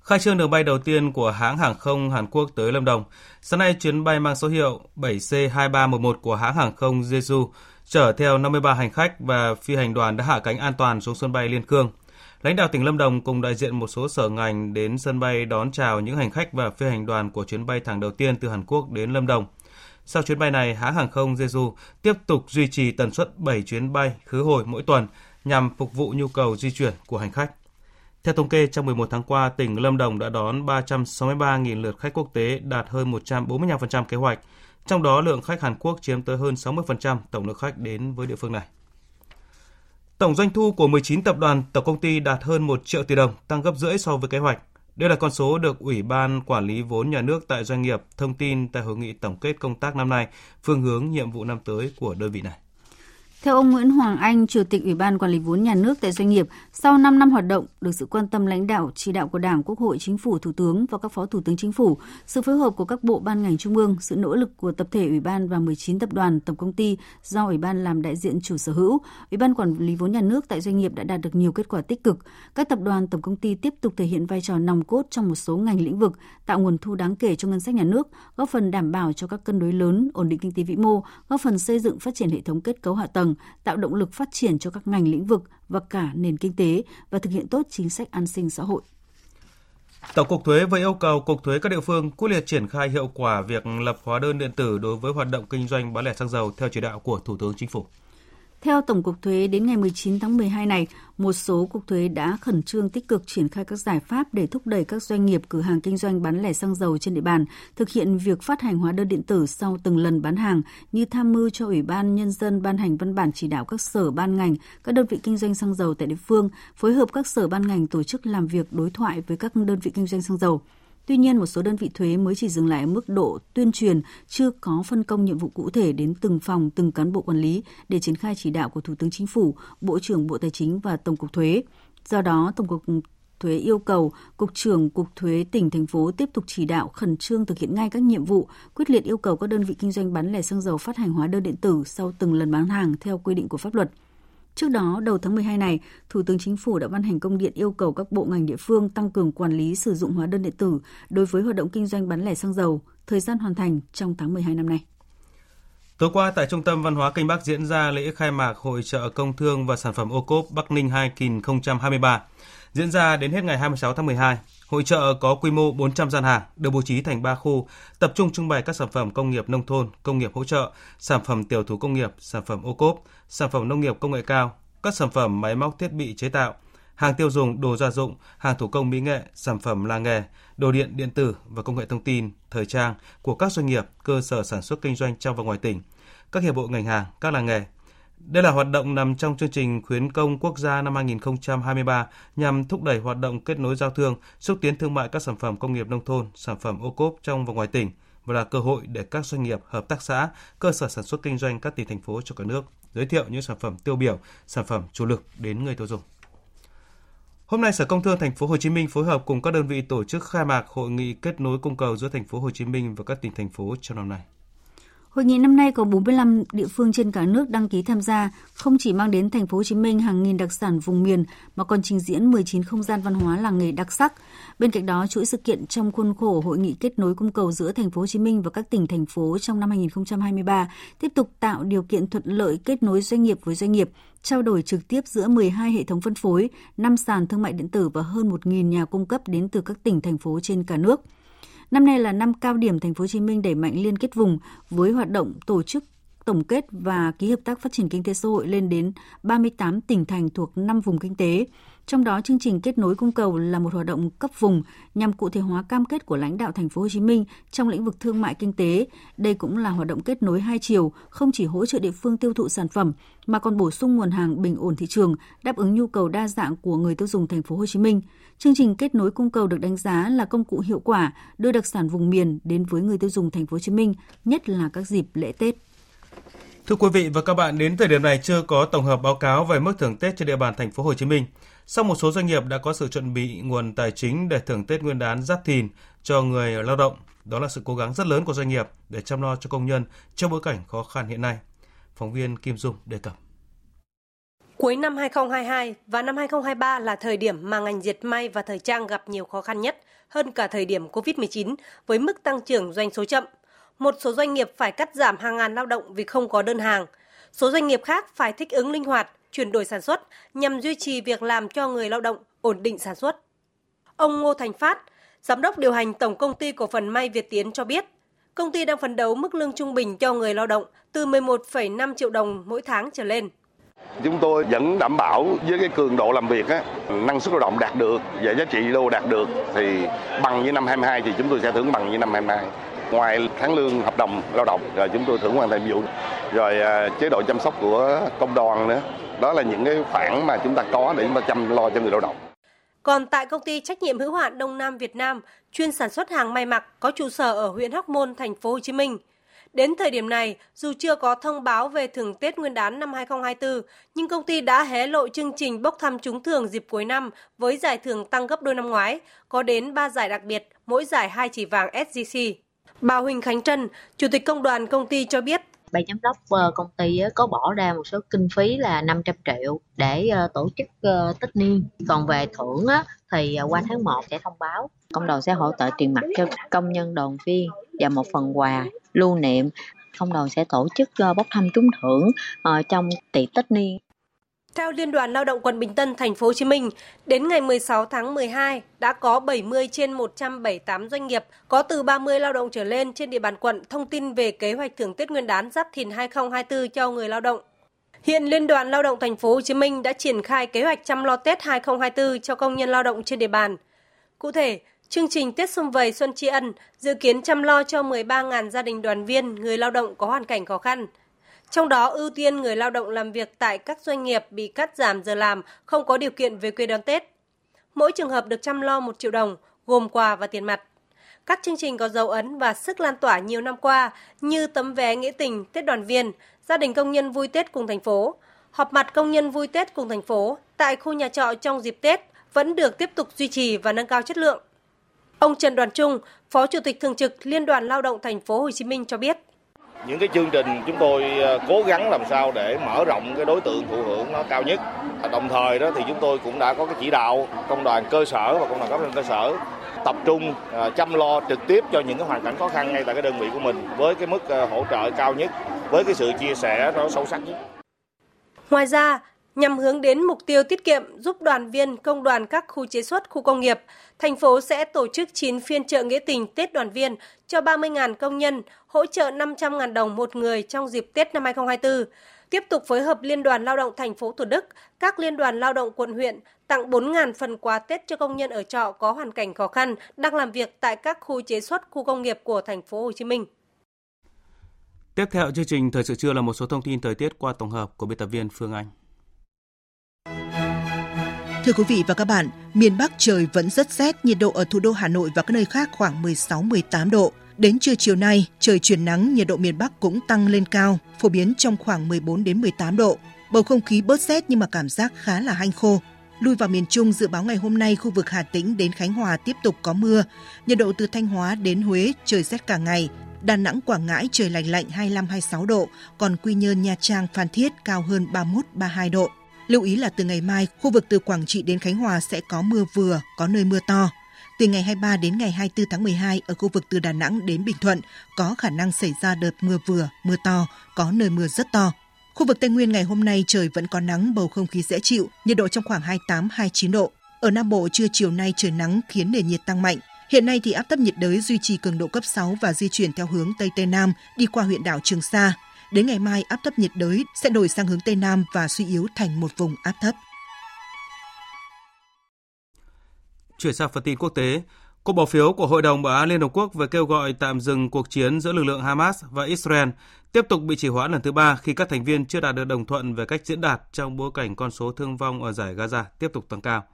Khai trương đường bay đầu tiên của hãng hàng không Hàn Quốc tới Lâm Đồng. Sáng nay, chuyến bay mang số hiệu bảy C hai ba một một của hãng hàng không Jeju chở theo năm mươi ba hành khách và phi hành đoàn đã hạ cánh an toàn xuống sân bay Liên Khương. Lãnh đạo tỉnh Lâm Đồng cùng đại diện một số sở ngành đến sân bay đón chào những hành khách và phi hành đoàn của chuyến bay thẳng đầu tiên từ Hàn Quốc đến Lâm Đồng. Sau chuyến bay này, hãng hàng không Jeju tiếp tục duy trì tần suất bảy chuyến bay khứ hồi mỗi tuần nhằm phục vụ nhu cầu di chuyển của hành khách. Theo thống kê, trong mười một tháng qua, tỉnh Lâm Đồng đã đón ba trăm sáu mươi ba nghìn lượt khách quốc tế, đạt hơn một trăm bốn mươi lăm phần trăm kế hoạch. Trong đó, lượng khách Hàn Quốc chiếm tới hơn sáu mươi phần trăm tổng lượng khách đến với địa phương này. Tổng doanh thu của mười chín tập đoàn tổng công ty đạt hơn một triệu tỷ đồng, tăng gấp rưỡi so với kế hoạch. Đây là con số được Ủy ban Quản lý vốn nhà nước tại doanh nghiệp thông tin tại hội nghị tổng kết công tác năm nay, phương hướng nhiệm vụ năm tới của đơn vị này. Theo ông Nguyễn Hoàng Anh, Chủ tịch Ủy ban Quản lý vốn nhà nước tại doanh nghiệp, sau năm năm hoạt động, được sự quan tâm lãnh đạo, chỉ đạo của Đảng, Quốc hội, Chính phủ, Thủ tướng và các Phó Thủ tướng Chính phủ, sự phối hợp của các bộ ban ngành trung ương, sự nỗ lực của tập thể Ủy ban và mười chín tập đoàn, tổng công ty do Ủy ban làm đại diện chủ sở hữu, Ủy ban Quản lý vốn nhà nước tại doanh nghiệp đã đạt được nhiều kết quả tích cực. Các tập đoàn, tổng công ty tiếp tục thể hiện vai trò nòng cốt trong một số ngành lĩnh vực, tạo nguồn thu đáng kể cho ngân sách nhà nước, góp phần đảm bảo cho các cân đối lớn, ổn định kinh tế vĩ mô, góp phần xây dựng phát triển hệ thống kết cấu hạ tầng, tạo động lực phát triển cho các ngành lĩnh vực và cả nền kinh tế và thực hiện tốt chính sách an sinh xã hội. Tổng cục thuế vừa yêu cầu Cục thuế các địa phương quyết liệt triển khai hiệu quả việc lập hóa đơn điện tử đối với hoạt động kinh doanh bán lẻ xăng dầu theo chỉ đạo của Thủ tướng Chính phủ. Theo Tổng cục thuế, đến ngày mười chín tháng mười hai này, một số cục thuế đã khẩn trương tích cực triển khai các giải pháp để thúc đẩy các doanh nghiệp cửa hàng kinh doanh bán lẻ xăng dầu trên địa bàn thực hiện việc phát hành hóa đơn điện tử sau từng lần bán hàng, như tham mưu cho Ủy ban Nhân dân ban hành văn bản chỉ đạo các sở ban ngành, các đơn vị kinh doanh xăng dầu tại địa phương, phối hợp các sở ban ngành tổ chức làm việc đối thoại với các đơn vị kinh doanh xăng dầu. Tuy nhiên, một số đơn vị thuế mới chỉ dừng lại ở mức độ tuyên truyền, chưa có phân công nhiệm vụ cụ thể đến từng phòng, từng cán bộ quản lý để triển khai chỉ đạo của Thủ tướng Chính phủ, Bộ trưởng Bộ Tài chính và Tổng cục Thuế. Do đó, Tổng cục Thuế yêu cầu Cục trưởng Cục Thuế tỉnh, thành phố tiếp tục chỉ đạo khẩn trương thực hiện ngay các nhiệm vụ, quyết liệt yêu cầu các đơn vị kinh doanh bán lẻ xăng dầu phát hành hóa đơn điện tử sau từng lần bán hàng theo quy định của pháp luật. Trước đó, đầu tháng mười hai này, Thủ tướng Chính phủ đã ban hành công điện yêu cầu các bộ ngành địa phương tăng cường quản lý sử dụng hóa đơn điện tử đối với hoạt động kinh doanh bán lẻ xăng dầu, thời gian hoàn thành trong tháng mười hai năm nay. Tối qua, tại Trung tâm Văn hóa Kinh Bắc diễn ra lễ khai mạc Hội chợ Công thương và Sản phẩm ô cốp Bắc Ninh hai không hai ba. Diễn ra đến hết ngày hai mươi sáu tháng mười hai, hội chợ có quy mô bốn trăm gian hàng, được bố trí thành ba khu, tập trung trưng bày các sản phẩm công nghiệp nông thôn, công nghiệp hỗ trợ, sản phẩm tiểu thủ công nghiệp, sản phẩm ô cốp, sản phẩm nông nghiệp công nghệ cao, các sản phẩm máy móc thiết bị chế tạo, hàng tiêu dùng, đồ gia dụng, hàng thủ công mỹ nghệ, sản phẩm làng nghề, đồ điện, điện tử và công nghệ thông tin, thời trang của các doanh nghiệp, cơ sở sản xuất kinh doanh trong và ngoài tỉnh, các hiệp hội ngành hàng, các làng nghề. Đây là hoạt động nằm trong chương trình khuyến công quốc gia năm hai không hai ba nhằm thúc đẩy hoạt động kết nối giao thương, xúc tiến thương mại các sản phẩm công nghiệp nông thôn, sản phẩm ô cốp trong và ngoài tỉnh và là cơ hội để các doanh nghiệp, hợp tác xã, cơ sở sản xuất kinh doanh các tỉnh, thành phố trong cả nước giới thiệu những sản phẩm tiêu biểu, sản phẩm chủ lực đến người tiêu dùng. Hôm nay, Sở Công Thương Thành phố Hồ Chí Minh phối hợp cùng các đơn vị tổ chức khai mạc hội nghị kết nối cung cầu giữa Thành phố Hồ Chí Minh và các tỉnh, thành phố trong năm nay. Hội nghị năm nay có bốn mươi lăm địa phương trên cả nước đăng ký tham gia, không chỉ mang đến Thành phố Hồ Chí Minh hàng nghìn đặc sản vùng miền mà còn trình diễn mười chín không gian văn hóa làng nghề đặc sắc. Bên cạnh đó, chuỗi sự kiện trong khuôn khổ hội nghị kết nối cung cầu giữa Thành phố Hồ Chí Minh và các tỉnh, thành phố trong năm hai không hai ba tiếp tục tạo điều kiện thuận lợi kết nối doanh nghiệp với doanh nghiệp, trao đổi trực tiếp giữa mười hai hệ thống phân phối, năm sàn thương mại điện tử và hơn một nghìn nhà cung cấp đến từ các tỉnh, thành phố trên cả nước. Năm nay là năm cao điểm Thành phố Hồ Chí Minh đẩy mạnh liên kết vùng với hoạt động tổ chức tổng kết và ký hợp tác phát triển kinh tế xã hội lên đến ba mươi tám tỉnh thành thuộc năm vùng kinh tế. Trong đó, chương trình kết nối cung cầu là một hoạt động cấp vùng nhằm cụ thể hóa cam kết của lãnh đạo Thành phố Hồ Chí Minh trong lĩnh vực thương mại kinh tế. Đây cũng là hoạt động kết nối hai chiều, không chỉ hỗ trợ địa phương tiêu thụ sản phẩm mà còn bổ sung nguồn hàng bình ổn thị trường, đáp ứng nhu cầu đa dạng của người tiêu dùng Thành phố Hồ Chí Minh. Chương trình kết nối cung cầu được đánh giá là công cụ hiệu quả đưa đặc sản vùng miền đến với người tiêu dùng Thành phố Hồ Chí Minh, nhất là các dịp lễ Tết. Thưa quý vị và các bạn, đến thời điểm này chưa có tổng hợp báo cáo về mức thưởng Tết trên địa bàn Thành phố Hồ Chí Minh. Sau một số doanh nghiệp đã có sự chuẩn bị nguồn tài chính để thưởng Tết Nguyên đán Giáp Thìn cho người lao động. Đó là sự cố gắng rất lớn của doanh nghiệp để chăm lo cho công nhân trong bối cảnh khó khăn hiện nay. Phóng viên Kim Dung đề cập. Cuối năm hai không hai hai và năm hai không hai ba là thời điểm mà ngành dệt may và thời trang gặp nhiều khó khăn nhất, hơn cả thời điểm covid mười chín với mức tăng trưởng doanh số chậm. Một số doanh nghiệp phải cắt giảm hàng ngàn lao động vì không có đơn hàng. Số doanh nghiệp khác phải thích ứng linh hoạt, chuyển đổi sản xuất nhằm duy trì việc làm cho người lao động, ổn định sản xuất. Ông Ngô Thành Phát, Giám đốc điều hành Tổng Công ty Cổ phần May Việt Tiến cho biết, công ty đang phấn đấu mức lương trung bình cho người lao động từ mười một phẩy năm triệu đồng mỗi tháng trở lên. Chúng tôi vẫn đảm bảo với cái cường độ làm việc, á, năng suất lao động đạt được và giá trị đô đạt được thì bằng với năm hai không hai hai thì chúng tôi sẽ thưởng bằng với năm hai không hai hai. Ngoài tháng lương hợp đồng lao động, rồi chúng tôi thưởng hoàn thành nhiệm vụ, rồi chế độ chăm sóc của công đoàn nữa. Đó là những cái khoản mà chúng ta có để chúng ta chăm lo cho người lao động. Còn tại công ty trách nhiệm hữu hạn Đông Nam Việt Nam, chuyên sản xuất hàng may mặc có trụ sở ở huyện Hóc Môn, Thành phố Hồ Chí Minh. Đến thời điểm này, dù chưa có thông báo về thưởng Tết Nguyên đán năm hai không hai tư, nhưng công ty đã hé lộ chương trình bốc thăm trúng thưởng dịp cuối năm với giải thưởng tăng gấp đôi năm ngoái, có đến ba giải đặc biệt, mỗi giải hai chỉ vàng ét giê xê. Bà Huỳnh Khánh Trân, Chủ tịch Công đoàn Công ty cho biết, Ban giám đốc công ty có bỏ ra một số kinh phí là năm trăm triệu để tổ chức tất niên. Còn về thưởng thì qua tháng một sẽ thông báo. Công đoàn sẽ hỗ trợ tiền mặt cho công nhân đoàn viên và một phần quà lưu niệm. Công đoàn sẽ tổ chức bốc thăm trúng thưởng trong tiệc tất niên. Theo Liên đoàn Lao động quận Bình Tân, Thành phố Hồ Chí Minh, đến ngày mười sáu tháng mười hai đã có bảy mươi trên một trăm bảy mươi tám doanh nghiệp có từ ba mươi lao động trở lên trên địa bàn quận thông tin về kế hoạch thưởng Tết Nguyên đán Giáp Thìn hai không hai tư cho người lao động. Hiện Liên đoàn Lao động Thành phố Hồ Chí Minh đã triển khai kế hoạch chăm lo Tết hai không hai tư cho công nhân lao động trên địa bàn. Cụ thể, chương trình Tết Xung Vầy Xuân Tri Ân dự kiến chăm lo cho mười ba nghìn gia đình đoàn viên người lao động có hoàn cảnh khó khăn. Trong đó ưu tiên người lao động làm việc tại các doanh nghiệp bị cắt giảm giờ làm, không có điều kiện về quê đón Tết. Mỗi trường hợp được chăm lo một triệu đồng, gồm quà và tiền mặt. Các chương trình có dấu ấn và sức lan tỏa nhiều năm qua như tấm vé nghĩa tình Tết đoàn viên, gia đình công nhân vui Tết cùng thành phố, họp mặt công nhân vui Tết cùng thành phố tại khu nhà trọ trong dịp Tết vẫn được tiếp tục duy trì và nâng cao chất lượng. Ông Trần Đoàn Trung, Phó Chủ tịch thường trực Liên đoàn Lao động Thành phố Hồ Chí Minh cho biết. Những cái chương trình chúng tôi cố gắng làm sao để mở rộng cái đối tượng thụ hưởng nó cao nhất. Đồng thời đó thì chúng tôi cũng đã có cái chỉ đạo công đoàn cơ sở và công đoàn cấp trên cơ sở tập trung chăm lo trực tiếp cho những cái hoàn cảnh khó khăn ngay tại cái đơn vị của mình với cái mức hỗ trợ cao nhất, với cái sự chia sẻ nó sâu sắc nhất. Ngoài ra, nhằm hướng đến mục tiêu tiết kiệm giúp đoàn viên công đoàn các khu chế xuất, khu công nghiệp, thành phố sẽ tổ chức chín phiên chợ nghĩa tình Tết đoàn viên cho ba mươi nghìn công nhân, hỗ trợ năm trăm nghìn đồng một người trong dịp Tết năm hai không hai tư. Tiếp tục phối hợp Liên đoàn Lao động thành phố Thủ Đức, các liên đoàn lao động quận huyện tặng bốn nghìn phần quà Tết cho công nhân ở trọ có hoàn cảnh khó khăn đang làm việc tại các khu chế xuất, khu công nghiệp của thành phố Hồ Chí Minh. Tiếp theo chương trình thời sự trưa là một số thông tin thời tiết qua tổng hợp của biên tập viên Phương Anh. Thưa quý vị và các bạn, miền Bắc trời vẫn rất rét, nhiệt độ ở thủ đô Hà Nội và các nơi khác khoảng mười sáu mười tám độ. Đến trưa chiều nay, trời chuyển nắng, nhiệt độ miền Bắc cũng tăng lên cao, phổ biến trong khoảng mười bốn đến mười tám độ. Bầu không khí bớt rét nhưng mà cảm giác khá là hanh khô. Lui vào miền Trung, dự báo ngày hôm nay khu vực Hà Tĩnh đến Khánh Hòa tiếp tục có mưa. Nhiệt độ từ Thanh Hóa đến Huế trời rét cả ngày. Đà Nẵng, Quảng Ngãi trời lạnh lạnh hai mươi lăm đến hai mươi sáu độ, còn Quy Nhơn, Nha Trang, Phan Thiết cao hơn ba mươi mốt đến ba mươi hai độ. Lưu ý là từ ngày mai, khu vực từ Quảng Trị đến Khánh Hòa sẽ có mưa vừa, có nơi mưa to. Từ ngày hai mươi ba đến ngày hai mươi tư tháng mười hai, ở khu vực từ Đà Nẵng đến Bình Thuận có khả năng xảy ra đợt mưa vừa, mưa to, có nơi mưa rất to. Khu vực Tây Nguyên ngày hôm nay trời vẫn có nắng, bầu không khí dễ chịu, nhiệt độ trong khoảng hai mươi tám đến hai mươi chín độ. Ở Nam Bộ, trưa chiều nay trời nắng khiến nền nhiệt tăng mạnh. Hiện nay thì áp thấp nhiệt đới duy trì cường độ cấp sáu và di chuyển theo hướng Tây Tây Nam đi qua huyện đảo Trường Sa. Đến ngày mai, áp thấp nhiệt đới sẽ đổi sang hướng Tây Nam và suy yếu thành một vùng áp thấp. Chuyển sang phần tin quốc tế, cuộc bỏ phiếu của Hội đồng Bảo an Liên Hợp Quốc về kêu gọi tạm dừng cuộc chiến giữa lực lượng Hamas và Israel tiếp tục bị trì hoãn lần thứ ba khi các thành viên chưa đạt được đồng thuận về cách diễn đạt trong bối cảnh con số thương vong ở giải Gaza tiếp tục tăng cao.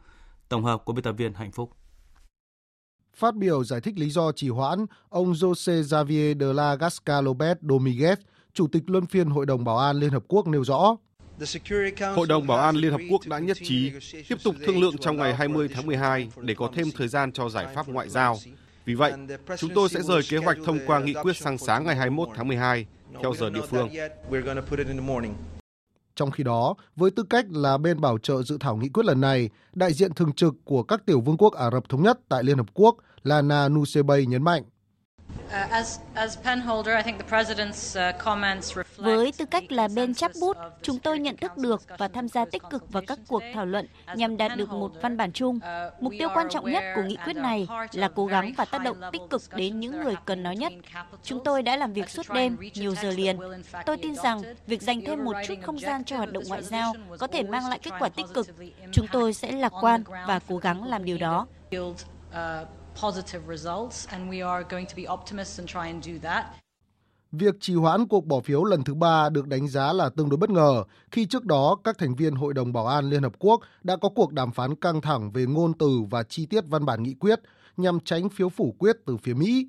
Tổng hợp của biên tập viên Hạnh Phúc. Phát biểu giải thích lý do trì hoãn, ông José Javier de la Gasca López Domínguez, Chủ tịch luân phiên Hội đồng Bảo an Liên Hợp Quốc nêu rõ. Hội đồng Bảo an Liên Hợp Quốc đã nhất trí tiếp tục thương lượng trong ngày hai mươi tháng mười hai để có thêm thời gian cho giải pháp ngoại giao. Vì vậy, chúng tôi sẽ rời kế hoạch thông qua nghị quyết sang sáng ngày hai mươi mốt tháng mười hai, theo giờ địa phương. Trong khi đó, với tư cách là bên bảo trợ dự thảo nghị quyết lần này, đại diện thường trực của các tiểu vương quốc Ả Rập Thống Nhất tại Liên Hợp Quốc Lana Nusseibeh nhấn mạnh. Với tư cách là bên chắp bút, chúng tôi nhận thức được và tham gia tích cực vào các cuộc thảo luận nhằm đạt được một văn bản chung. Mục tiêu quan trọng nhất của nghị quyết này là cố gắng và tác động tích cực đến những người cần nó nhất. Chúng tôi đã làm việc suốt đêm, nhiều giờ liền. Tôi tin rằng việc dành thêm một chút không gian cho hoạt động ngoại giao có thể mang lại kết quả tích cực. Chúng tôi sẽ lạc quan và cố gắng làm điều đó. Việc trì hoãn cuộc bỏ phiếu lần thứ ba được đánh giá là tương đối bất ngờ khi trước đó các thành viên Hội đồng Bảo an Liên Hợp Quốc đã có cuộc đàm phán căng thẳng về ngôn từ và chi tiết văn bản nghị quyết nhằm tránh phiếu phủ quyết từ phía Mỹ.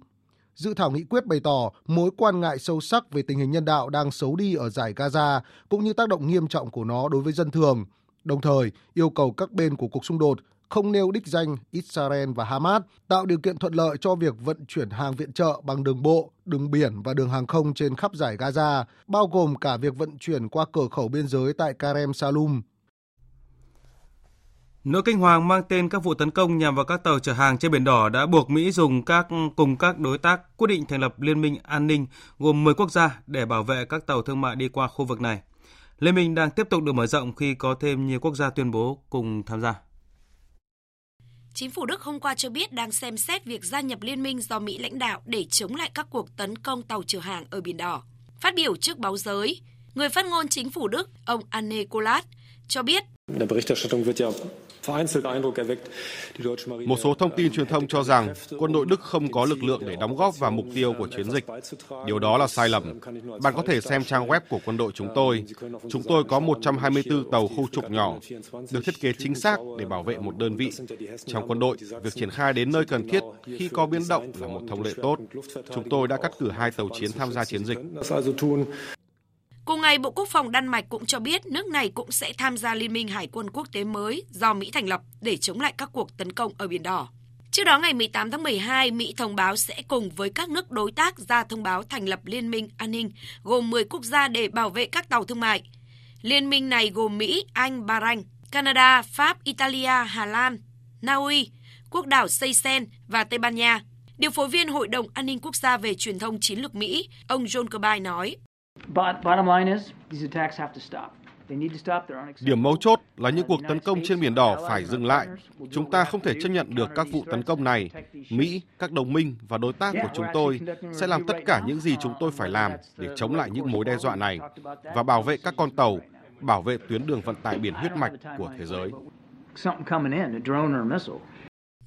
Dự thảo nghị quyết bày tỏ mối quan ngại sâu sắc về tình hình nhân đạo đang xấu đi ở dải Gaza cũng như tác động nghiêm trọng của nó đối với dân thường, đồng thời yêu cầu các bên của cuộc xung đột không nêu đích danh Israel và Hamas, tạo điều kiện thuận lợi cho việc vận chuyển hàng viện trợ bằng đường bộ, đường biển và đường hàng không trên khắp dải Gaza, bao gồm cả việc vận chuyển qua cửa khẩu biên giới tại Karem Salum. Nỗi kinh hoàng mang tên các vụ tấn công nhằm vào các tàu chở hàng trên Biển Đỏ đã buộc Mỹ dùng các cùng các đối tác quyết định thành lập Liên minh An ninh gồm mười quốc gia để bảo vệ các tàu thương mại đi qua khu vực này. Liên minh đang tiếp tục được mở rộng khi có thêm nhiều quốc gia tuyên bố cùng tham gia. Chính phủ Đức hôm qua cho biết đang xem xét việc gia nhập liên minh do Mỹ lãnh đạo để chống lại các cuộc tấn công tàu chở hàng ở Biển Đỏ. Phát biểu trước báo giới, người phát ngôn chính phủ Đức, ông Anne Kollath, cho biết một số thông tin truyền thông cho rằng quân đội Đức không có lực lượng để đóng góp vào mục tiêu của chiến dịch. Điều đó là sai lầm. Bạn có thể xem trang web của quân đội chúng tôi. Chúng tôi có một trăm hai mươi tư tàu khu trục nhỏ, được thiết kế chính xác để bảo vệ một đơn vị. Trong quân đội, việc triển khai đến nơi cần thiết khi có biến động là một thông lệ tốt. Chúng tôi đã cắt cử hai tàu chiến tham gia chiến dịch. Cùng ngày, Bộ Quốc phòng Đan Mạch cũng cho biết nước này cũng sẽ tham gia Liên minh Hải quân quốc tế mới do Mỹ thành lập để chống lại các cuộc tấn công ở Biển Đỏ. Trước đó, ngày mười tám tháng mười hai, Mỹ thông báo sẽ cùng với các nước đối tác ra thông báo thành lập Liên minh An ninh gồm mười quốc gia để bảo vệ các tàu thương mại. Liên minh này gồm Mỹ, Anh, Bahrain, Canada, Pháp, Italia, Hà Lan, Na Uy, quốc đảo Seychelles và Tây Ban Nha. Điều phối viên Hội đồng An ninh Quốc gia về truyền thông chiến lược Mỹ, ông John Kirby nói. Điểm mấu chốt là những cuộc tấn công trên Biển Đỏ phải dừng lại. Chúng ta không thể chấp nhận được các vụ tấn công này. Mỹ, các đồng minh và đối tác của chúng tôi sẽ làm tất cả những gì chúng tôi phải làm để chống lại những mối đe dọa này và bảo vệ các con tàu, bảo vệ tuyến đường vận tải biển huyết mạch của thế giới.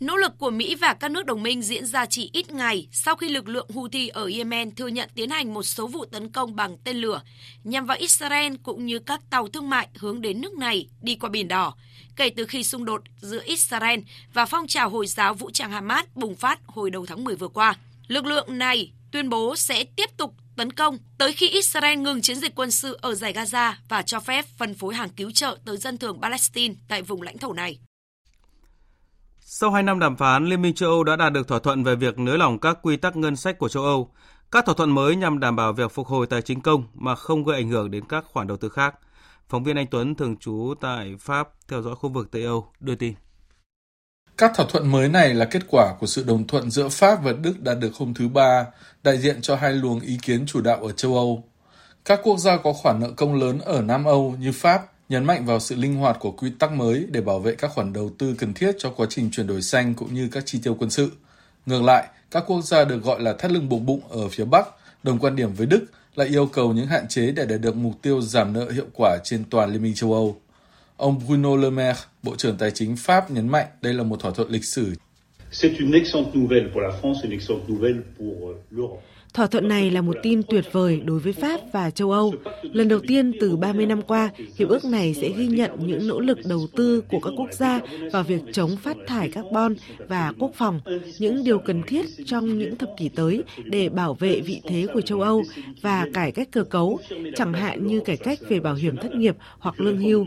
Nỗ lực của Mỹ và các nước đồng minh diễn ra chỉ ít ngày sau khi lực lượng Houthi ở Yemen thừa nhận tiến hành một số vụ tấn công bằng tên lửa nhằm vào Israel cũng như các tàu thương mại hướng đến nước này đi qua Biển Đỏ, kể từ khi xung đột giữa Israel và phong trào Hồi giáo vũ trang Hamas bùng phát hồi đầu tháng mười vừa qua. Lực lượng này tuyên bố sẽ tiếp tục tấn công tới khi Israel ngừng chiến dịch quân sự ở dải Gaza và cho phép phân phối hàng cứu trợ tới dân thường Palestine tại vùng lãnh thổ này. Sau hai năm đàm phán, Liên minh châu Âu đã đạt được thỏa thuận về việc nới lỏng các quy tắc ngân sách của châu Âu. Các thỏa thuận mới nhằm đảm bảo việc phục hồi tài chính công mà không gây ảnh hưởng đến các khoản đầu tư khác. Phóng viên Anh Tuấn thường trú tại Pháp theo dõi khu vực Tây Âu đưa tin. Các thỏa thuận mới này là kết quả của sự đồng thuận giữa Pháp và Đức đạt được hôm thứ Ba, đại diện cho hai luồng ý kiến chủ đạo ở châu Âu. Các quốc gia có khoản nợ công lớn ở Nam Âu như Pháp nhấn mạnh vào sự linh hoạt của quy tắc mới để bảo vệ các khoản đầu tư cần thiết cho quá trình chuyển đổi xanh cũng như các chi tiêu quân sự. Ngược lại, các quốc gia được gọi là thắt lưng buộc bụng ở phía Bắc, đồng quan điểm với Đức là yêu cầu những hạn chế để đạt được mục tiêu giảm nợ hiệu quả trên toàn Liên minh châu Âu. Ông Bruno Le Maire, Bộ trưởng Tài chính Pháp nhấn mạnh đây là một thỏa thuận lịch sử. Thỏa thuận này là một tin tuyệt vời đối với Pháp và châu Âu. Lần đầu tiên từ ba mươi năm qua, hiệp ước này sẽ ghi nhận những nỗ lực đầu tư của các quốc gia vào việc chống phát thải carbon và quốc phòng, những điều cần thiết trong những thập kỷ tới để bảo vệ vị thế của châu Âu và cải cách cơ cấu, chẳng hạn như cải cách về bảo hiểm thất nghiệp hoặc lương hưu.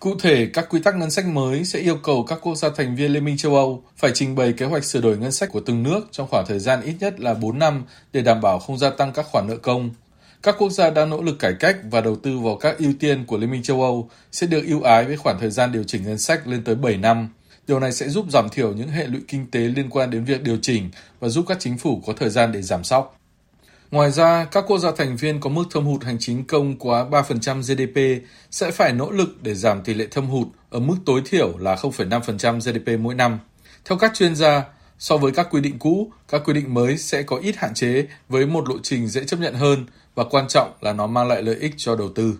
Cụ thể, các quy tắc ngân sách mới sẽ yêu cầu các quốc gia thành viên Liên minh châu Âu phải trình bày kế hoạch sửa đổi ngân sách của từng nước trong khoảng thời gian ít nhất là bốn năm để đảm bảo không gia tăng các khoản nợ công. Các quốc gia đang nỗ lực cải cách và đầu tư vào các ưu tiên của Liên minh châu Âu sẽ được ưu ái với khoảng thời gian điều chỉnh ngân sách lên tới bảy năm. Điều này sẽ giúp giảm thiểu những hệ lụy kinh tế liên quan đến việc điều chỉnh và giúp các chính phủ có thời gian để giảm sóc. Ngoài ra, các quốc gia thành viên có mức thâm hụt hành chính công quá ba phần trăm giê đê pê sẽ phải nỗ lực để giảm tỷ lệ thâm hụt ở mức tối thiểu là không phẩy năm phần trăm giê đê pê mỗi năm. Theo các chuyên gia, so với các quy định cũ, các quy định mới sẽ có ít hạn chế với một lộ trình dễ chấp nhận hơn và quan trọng là nó mang lại lợi ích cho đầu tư.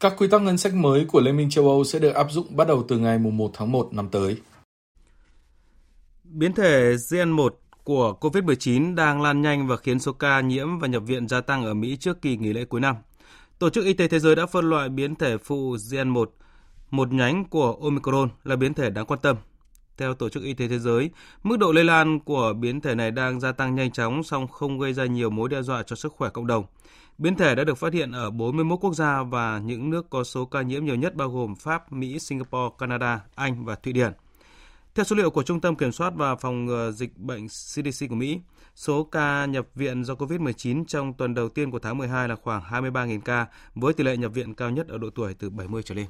Các quy tắc ngân sách mới của Liên minh châu Âu sẽ được áp dụng bắt đầu từ ngày mùng một tháng một năm tới. Biến thể Gen một của covid mười chín đang lan nhanh và khiến số ca nhiễm và nhập viện gia tăng ở Mỹ trước kỳ nghỉ lễ cuối năm. Tổ chức Y tế Thế giới đã phân loại biến thể phụ Gen một, một nhánh của Omicron là biến thể đáng quan tâm. Theo Tổ chức Y tế Thế giới, mức độ lây lan của biến thể này đang gia tăng nhanh chóng song không gây ra nhiều mối đe dọa cho sức khỏe cộng đồng. Biến thể đã được phát hiện ở bốn mươi mốt quốc gia và những nước có số ca nhiễm nhiều nhất bao gồm Pháp, Mỹ, Singapore, Canada, Anh và Thụy Điển. Theo số liệu của Trung tâm Kiểm soát và Phòng ngừa Dịch bệnh xê đê xê của Mỹ, số ca nhập viện do covid mười chín trong tuần đầu tiên của tháng mười hai là khoảng hai mươi ba nghìn ca, với tỷ lệ nhập viện cao nhất ở độ tuổi từ bảy mươi trở lên.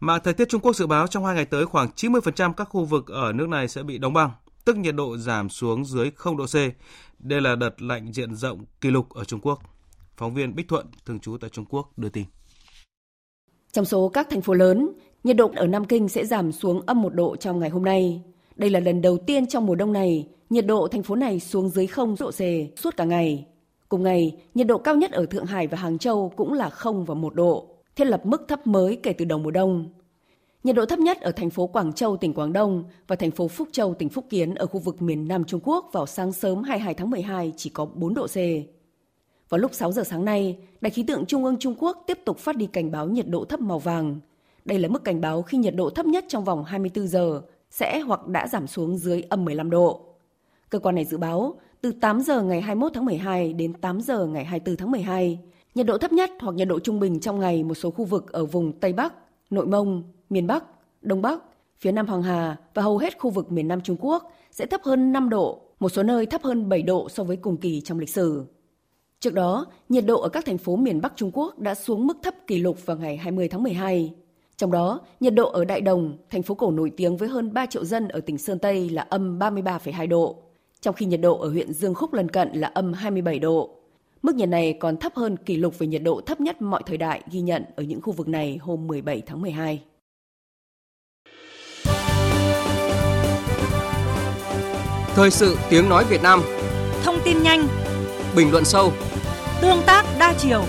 Mạng thời tiết Trung Quốc dự báo trong hai ngày tới khoảng chín mươi phần trăm các khu vực ở nước này sẽ bị đóng băng, tức nhiệt độ giảm xuống dưới không độ C. Đây là đợt lạnh diện rộng kỷ lục ở Trung Quốc. Phóng viên Bích Thuận, thường trú tại Trung Quốc, đưa tin. Trong số các thành phố lớn, nhiệt độ ở Nam Kinh sẽ giảm xuống âm một độ trong ngày hôm nay. Đây là lần đầu tiên trong mùa đông này, nhiệt độ thành phố này xuống dưới không độ C suốt cả ngày. Cùng ngày, nhiệt độ cao nhất ở Thượng Hải và Hàng Châu cũng là không và một độ, thiết lập mức thấp mới kể từ đầu mùa đông. Nhiệt độ thấp nhất ở thành phố Quảng Châu, tỉnh Quảng Đông và thành phố Phúc Châu, tỉnh Phúc Kiến ở khu vực miền Nam Trung Quốc vào sáng sớm hai mươi hai tháng mười hai chỉ có bốn độ C. Vào lúc sáu giờ sáng nay, Đài khí tượng Trung ương Trung Quốc tiếp tục phát đi cảnh báo nhiệt độ thấp màu vàng. Đây là mức cảnh báo khi nhiệt độ thấp nhất trong vòng hai mươi bốn giờ sẽ hoặc đã giảm xuống dưới âm mười lăm độ. Cơ quan này dự báo từ tám giờ ngày hai mươi mốt tháng mười hai đến tám giờ ngày hai mươi tư tháng mười hai, nhiệt độ thấp nhất hoặc nhiệt độ trung bình trong ngày một số khu vực ở vùng Tây Bắc, Nội Mông, miền Bắc, Đông Bắc, phía Nam Hoàng Hà và hầu hết khu vực miền Nam Trung Quốc sẽ thấp hơn năm độ, một số nơi thấp hơn bảy độ so với cùng kỳ trong lịch sử. Trước đó, nhiệt độ ở các thành phố miền Bắc Trung Quốc đã xuống mức thấp kỷ lục vào ngày hai mươi tháng mười hai. Trong đó, nhiệt độ ở Đại Đồng, thành phố cổ nổi tiếng với hơn ba triệu dân ở tỉnh Sơn Tây là âm ba mươi ba phẩy hai độ, trong khi nhiệt độ ở huyện Dương Khúc lân cận là âm hai mươi bảy độ. Mức nhiệt này còn thấp hơn kỷ lục về nhiệt độ thấp nhất mọi thời đại ghi nhận ở những khu vực này hôm mười bảy tháng mười hai. Thời sự tiếng nói Việt Nam. Thông tin nhanh, bình luận sâu, tương tác đa chiều.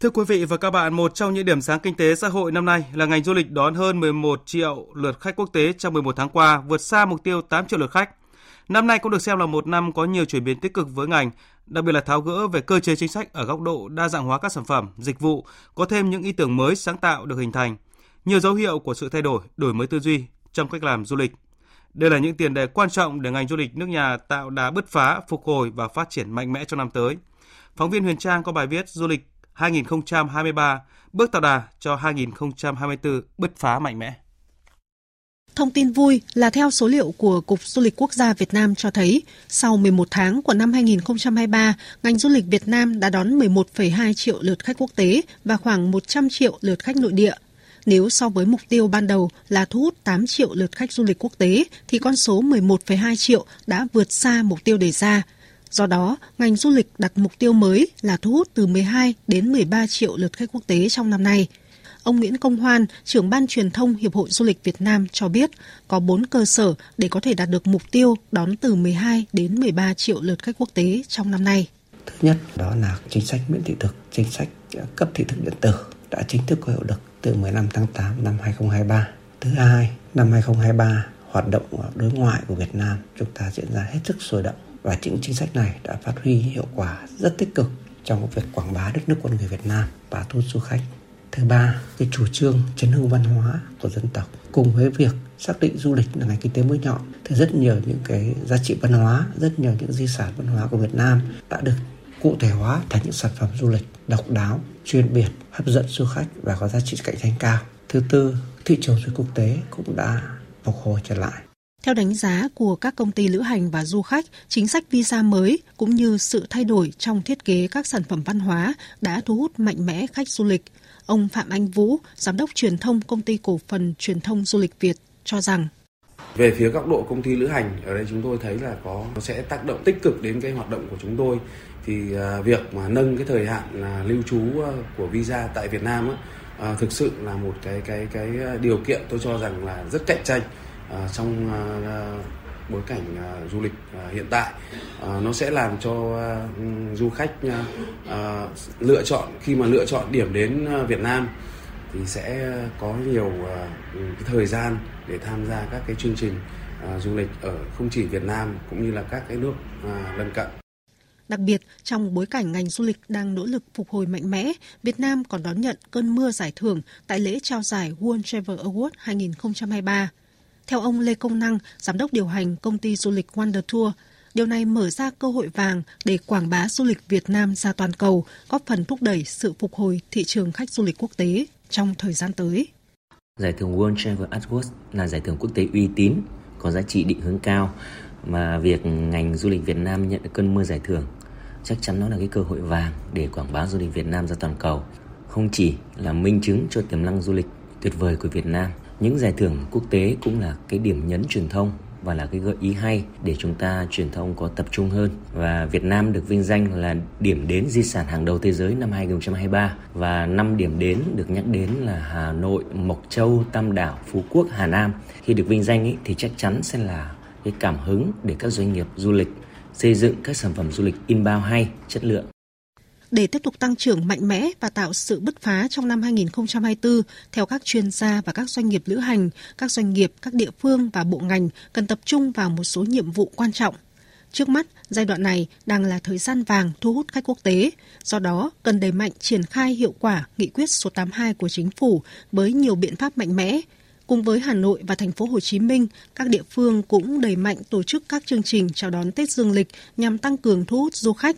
Thưa quý vị và các bạn, một trong những điểm sáng kinh tế xã hội năm nay là ngành du lịch đón hơn mười một triệu lượt khách quốc tế trong mười một tháng qua, vượt xa mục tiêu tám triệu lượt khách. Năm nay cũng được xem là một năm có nhiều chuyển biến tích cực với ngành, đặc biệt là tháo gỡ về cơ chế chính sách ở góc độ đa dạng hóa các sản phẩm, dịch vụ, có thêm những ý tưởng mới sáng tạo được hình thành, nhiều dấu hiệu của sự thay đổi, đổi mới tư duy trong cách làm du lịch. Đây là những tiền đề quan trọng để ngành du lịch nước nhà tạo đà bứt phá, phục hồi và phát triển mạnh mẽ trong năm tới. Phóng viên Huyền Trang có bài viết du lịch hai nghìn không trăm hai mươi ba, bước tạo đà cho hai nghìn không trăm hai mươi tư bứt phá mạnh mẽ. Thông tin vui là theo số liệu của Cục Du lịch Quốc gia Việt Nam cho thấy, sau mười một tháng của năm hai nghìn không trăm hai mươi ba, ngành du lịch Việt Nam đã đón mười một phẩy hai triệu lượt khách quốc tế và khoảng một trăm triệu lượt khách nội địa. Nếu so với mục tiêu ban đầu là thu hút tám triệu lượt khách du lịch quốc tế, thì con số mười một phẩy hai triệu đã vượt xa mục tiêu đề ra. Do đó, ngành du lịch đặt mục tiêu mới là thu hút từ mười hai đến mười ba triệu lượt khách quốc tế trong năm nay. ông Nguyễn Công Hoan, trưởng ban truyền thông Hiệp hội Du lịch Việt Nam cho biết có bốn cơ sở để có thể đạt được mục tiêu đón từ mười hai đến mười ba triệu lượt khách quốc tế trong năm nay. Thứ nhất đó là chính sách miễn thị thực, chính sách cấp thị thực điện tử đã chính thức có hiệu lực từ mười lăm tháng tám năm hai nghìn không trăm hai mươi ba. Thứ hai, năm hai nghìn không trăm hai mươi ba, hoạt động đối ngoại của Việt Nam chúng ta diễn ra hết sức sôi động và những chính sách này đã phát huy hiệu quả rất tích cực trong việc quảng bá đất nước con người Việt Nam và thu hút du khách. Thứ ba, cái chủ trương chấn hương văn hóa của dân tộc cùng với việc xác định du lịch là ngành kinh tế mũi nhọn thì rất nhiều những cái giá trị văn hóa, rất nhiều những di sản văn hóa của Việt Nam đã được cụ thể hóa thành những sản phẩm du lịch độc đáo, chuyên biệt, hấp dẫn du khách và có giá trị cạnh tranh cao. Thứ tư, thị trường du lịch quốc tế cũng đã phục hồi trở lại. Theo đánh giá của các công ty lữ hành và du khách, chính sách visa mới cũng như sự thay đổi trong thiết kế các sản phẩm văn hóa đã thu hút mạnh mẽ khách du lịch. Ông Phạm Anh Vũ, giám đốc truyền thông công ty cổ phần truyền thông du lịch Việt cho rằng về phía góc độ công ty lữ hành, ở đây chúng tôi thấy là có nó sẽ tác động tích cực đến cái hoạt động của chúng tôi. Thì việc mà nâng cái thời hạn lưu trú của visa tại Việt Nam á, thực sự là một cái cái cái điều kiện tôi cho rằng là rất cạnh tranh. À, trong à, bối cảnh à, du lịch à, hiện tại à, nó sẽ làm cho à, du khách à, à, lựa chọn khi mà lựa chọn điểm đến à, Việt Nam thì sẽ có nhiều à, cái thời gian để tham gia các cái chương trình à, du lịch ở không chỉ Việt Nam cũng như là các cái nước à, lân cận. Đặc biệt, trong bối cảnh ngành du lịch đang nỗ lực phục hồi mạnh mẽ, Việt Nam còn đón nhận cơn mưa giải thưởng tại lễ trao giải World Travel Award hai nghìn không trăm hai mươi ba. Theo ông Lê Công Năng, giám đốc điều hành công ty du lịch Wonder Tour, điều này mở ra cơ hội vàng để quảng bá du lịch Việt Nam ra toàn cầu, góp phần thúc đẩy sự phục hồi thị trường khách du lịch quốc tế trong thời gian tới. Giải thưởng World Travel Awards là giải thưởng quốc tế uy tín, có giá trị định hướng cao, mà việc ngành du lịch Việt Nam nhận được cơn mưa giải thưởng chắc chắn nó là cái cơ hội vàng để quảng bá du lịch Việt Nam ra toàn cầu. Không chỉ là minh chứng cho tiềm năng du lịch tuyệt vời của Việt Nam, những giải thưởng quốc tế cũng là cái điểm nhấn truyền thông và là cái gợi ý hay để chúng ta truyền thông có tập trung hơn. Và Việt Nam được vinh danh là điểm đến di sản hàng đầu thế giới năm hai nghìn không trăm hai mươi ba và năm điểm đến được nhắc đến là Hà Nội, Mộc Châu, Tam Đảo, Phú Quốc, Hà Nam. Khi được vinh danh ý, thì chắc chắn sẽ là cái cảm hứng để các doanh nghiệp du lịch xây dựng các sản phẩm du lịch inbound hay, chất lượng. Để tiếp tục tăng trưởng mạnh mẽ và tạo sự bứt phá trong năm hai nghìn không trăm hai mươi bốn, theo các chuyên gia và các doanh nghiệp lữ hành, các doanh nghiệp, các địa phương và bộ ngành cần tập trung vào một số nhiệm vụ quan trọng. Trước mắt, giai đoạn này đang là thời gian vàng thu hút khách quốc tế, do đó cần đẩy mạnh triển khai hiệu quả nghị quyết số tám mươi hai của Chính phủ với nhiều biện pháp mạnh mẽ. Cùng với Hà Nội và thành phố Hồ Chí Minh, các địa phương cũng đẩy mạnh tổ chức các chương trình chào đón Tết dương lịch nhằm tăng cường thu hút du khách.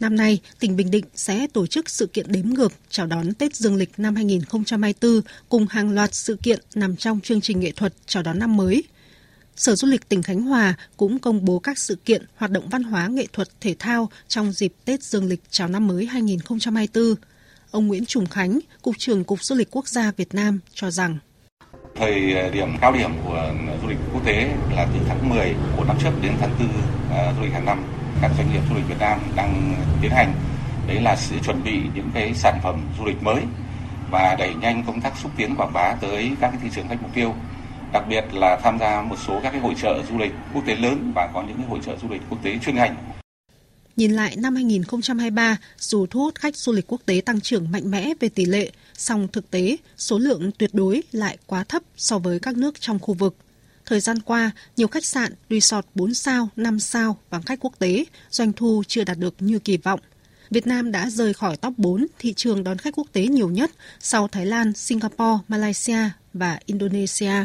Năm nay, tỉnh Bình Định sẽ tổ chức sự kiện đếm ngược chào đón Tết dương lịch năm hai nghìn không trăm hai mươi bốn cùng hàng loạt sự kiện nằm trong chương trình nghệ thuật chào đón năm mới. Sở Du lịch tỉnh Khánh Hòa cũng công bố các sự kiện hoạt động văn hóa nghệ thuật thể thao trong dịp Tết dương lịch chào năm mới hai nghìn không trăm hai mươi bốn. Ông Nguyễn Trùng Khánh, Cục trưởng Cục Du lịch Quốc gia Việt Nam cho rằng thời điểm cao điểm của du lịch quốc tế là từ tháng mười của năm trước đến tháng tư du lịch hàng năm. Các doanh nghiệp du lịch Việt Nam đang tiến hành đấy là sự chuẩn bị những cái sản phẩm du lịch mới và đẩy nhanh công tác xúc tiến quảng bá tới các cái thị trường khách mục tiêu, đặc biệt là tham gia một số các cái hội chợ du lịch quốc tế lớn và có những cái hội chợ du lịch quốc tế chuyên ngành. Nhìn lại năm hai nghìn không trăm hai mươi ba, dù thu hút khách du lịch quốc tế tăng trưởng mạnh mẽ về tỷ lệ, song thực tế số lượng tuyệt đối lại quá thấp so với các nước trong khu vực. Thời gian qua, nhiều khách sạn, resort bốn sao, năm sao và khách quốc tế, doanh thu chưa đạt được như kỳ vọng. Việt Nam đã rời khỏi top bốn thị trường đón khách quốc tế nhiều nhất sau Thái Lan, Singapore, Malaysia và Indonesia.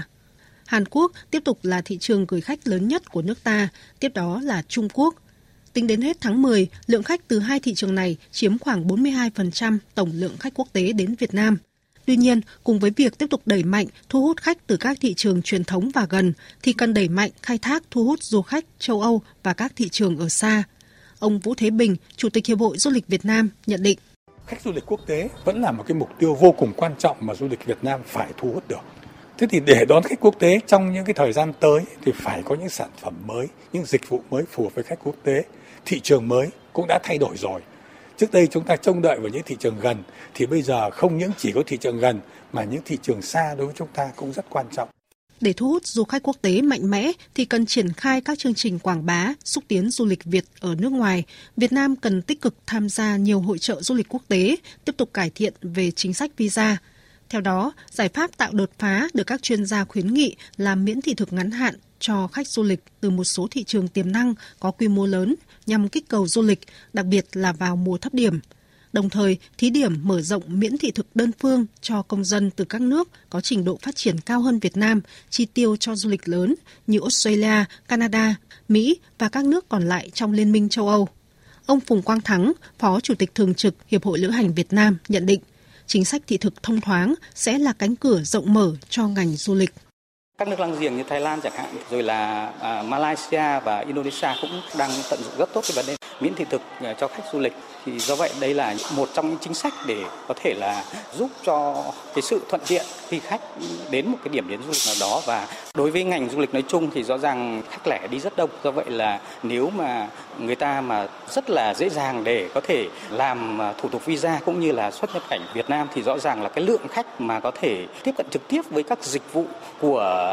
Hàn Quốc tiếp tục là thị trường gửi khách lớn nhất của nước ta, tiếp đó là Trung Quốc. Tính đến hết tháng mười, lượng khách từ hai thị trường này chiếm khoảng bốn mươi hai phần trăm tổng lượng khách quốc tế đến Việt Nam. Tuy nhiên, cùng với việc tiếp tục đẩy mạnh thu hút khách từ các thị trường truyền thống và gần, thì cần đẩy mạnh khai thác thu hút du khách châu Âu và các thị trường ở xa. Ông Vũ Thế Bình, Chủ tịch Hiệp hội Du lịch Việt Nam nhận định. Khách du lịch quốc tế vẫn là một cái mục tiêu vô cùng quan trọng mà du lịch Việt Nam phải thu hút được. Thế thì để đón khách quốc tế trong những cái thời gian tới thì phải có những sản phẩm mới, những dịch vụ mới phù hợp với khách quốc tế. Thị trường mới cũng đã thay đổi rồi. Trước đây chúng ta trông đợi vào những thị trường gần, thì bây giờ không những chỉ có thị trường gần mà những thị trường xa đối với chúng ta cũng rất quan trọng. Để thu hút du khách quốc tế mạnh mẽ thì cần triển khai các chương trình quảng bá, xúc tiến du lịch Việt ở nước ngoài. Việt Nam cần tích cực tham gia nhiều hội chợ du lịch quốc tế, tiếp tục cải thiện về chính sách visa. Theo đó, giải pháp tạo đột phá được các chuyên gia khuyến nghị là miễn thị thực ngắn hạn cho khách du lịch từ một số thị trường tiềm năng có quy mô lớn nhằm kích cầu du lịch, đặc biệt là vào mùa thấp điểm. Đồng thời, thí điểm mở rộng miễn thị thực đơn phương cho công dân từ các nước có trình độ phát triển cao hơn Việt Nam, chi tiêu cho du lịch lớn như Australia, Canada, Mỹ và các nước còn lại trong Liên minh châu Âu. Ông Phùng Quang Thắng, Phó Chủ tịch Thường trực Hiệp hội Lữ hành Việt Nam nhận định, chính sách thị thực thông thoáng sẽ là cánh cửa rộng mở cho ngành du lịch. Các nước láng giềng như Thái Lan chẳng hạn, rồi là à, Malaysia và Indonesia cũng đang tận dụng rất tốt cái vấn đề miễn thị thực cho khách du lịch. Thì do vậy đây là một trong những chính sách để có thể là giúp cho cái sự thuận tiện khi khách đến một cái điểm đến du lịch nào đó. Và đối với ngành du lịch nói chung thì rõ ràng khách lẻ đi rất đông. Do vậy là nếu mà người ta mà rất là dễ dàng để có thể làm thủ tục visa cũng như là xuất nhập cảnh Việt Nam thì rõ ràng là cái lượng khách mà có thể tiếp cận trực tiếp với các dịch vụ của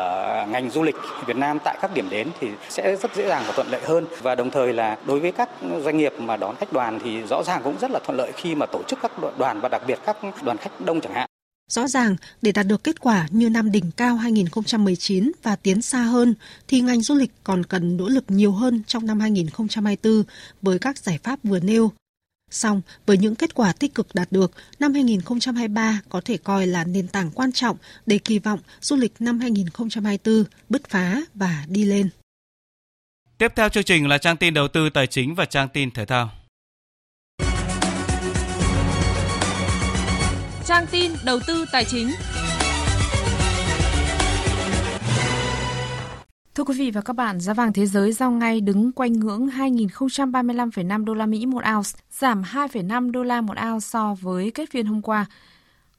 ngành du lịch Việt Nam tại các điểm đến thì sẽ rất dễ dàng và thuận lợi hơn. Và đồng thời là đối với các doanh nghiệp mà đón khách đoàn thì rõ ràng cũng rất là thuận lợi khi mà tổ chức các đoàn và đặc biệt các đoàn khách đông chẳng hạn. Rõ ràng, để đạt được kết quả như năm đỉnh cao hai không một chín và tiến xa hơn, thì ngành du lịch còn cần nỗ lực nhiều hơn trong năm hai không hai tư với các giải pháp vừa nêu. Song, với những kết quả tích cực đạt được, năm hai không hai ba có thể coi là nền tảng quan trọng để kỳ vọng du lịch năm hai không hai tư bứt phá và đi lên. Tiếp theo chương trình là trang tin đầu tư tài chính và trang tin thể thao. Trang tin đầu tư tài chính. Thưa quý vị và các bạn, giá vàng thế giới giao ngay đứng quanh ngưỡng hai nghìn không trăm ba mươi lăm phẩy năm đô la Mỹ một ounce, giảm hai phẩy năm đô la một ounce so với kết phiên hôm qua.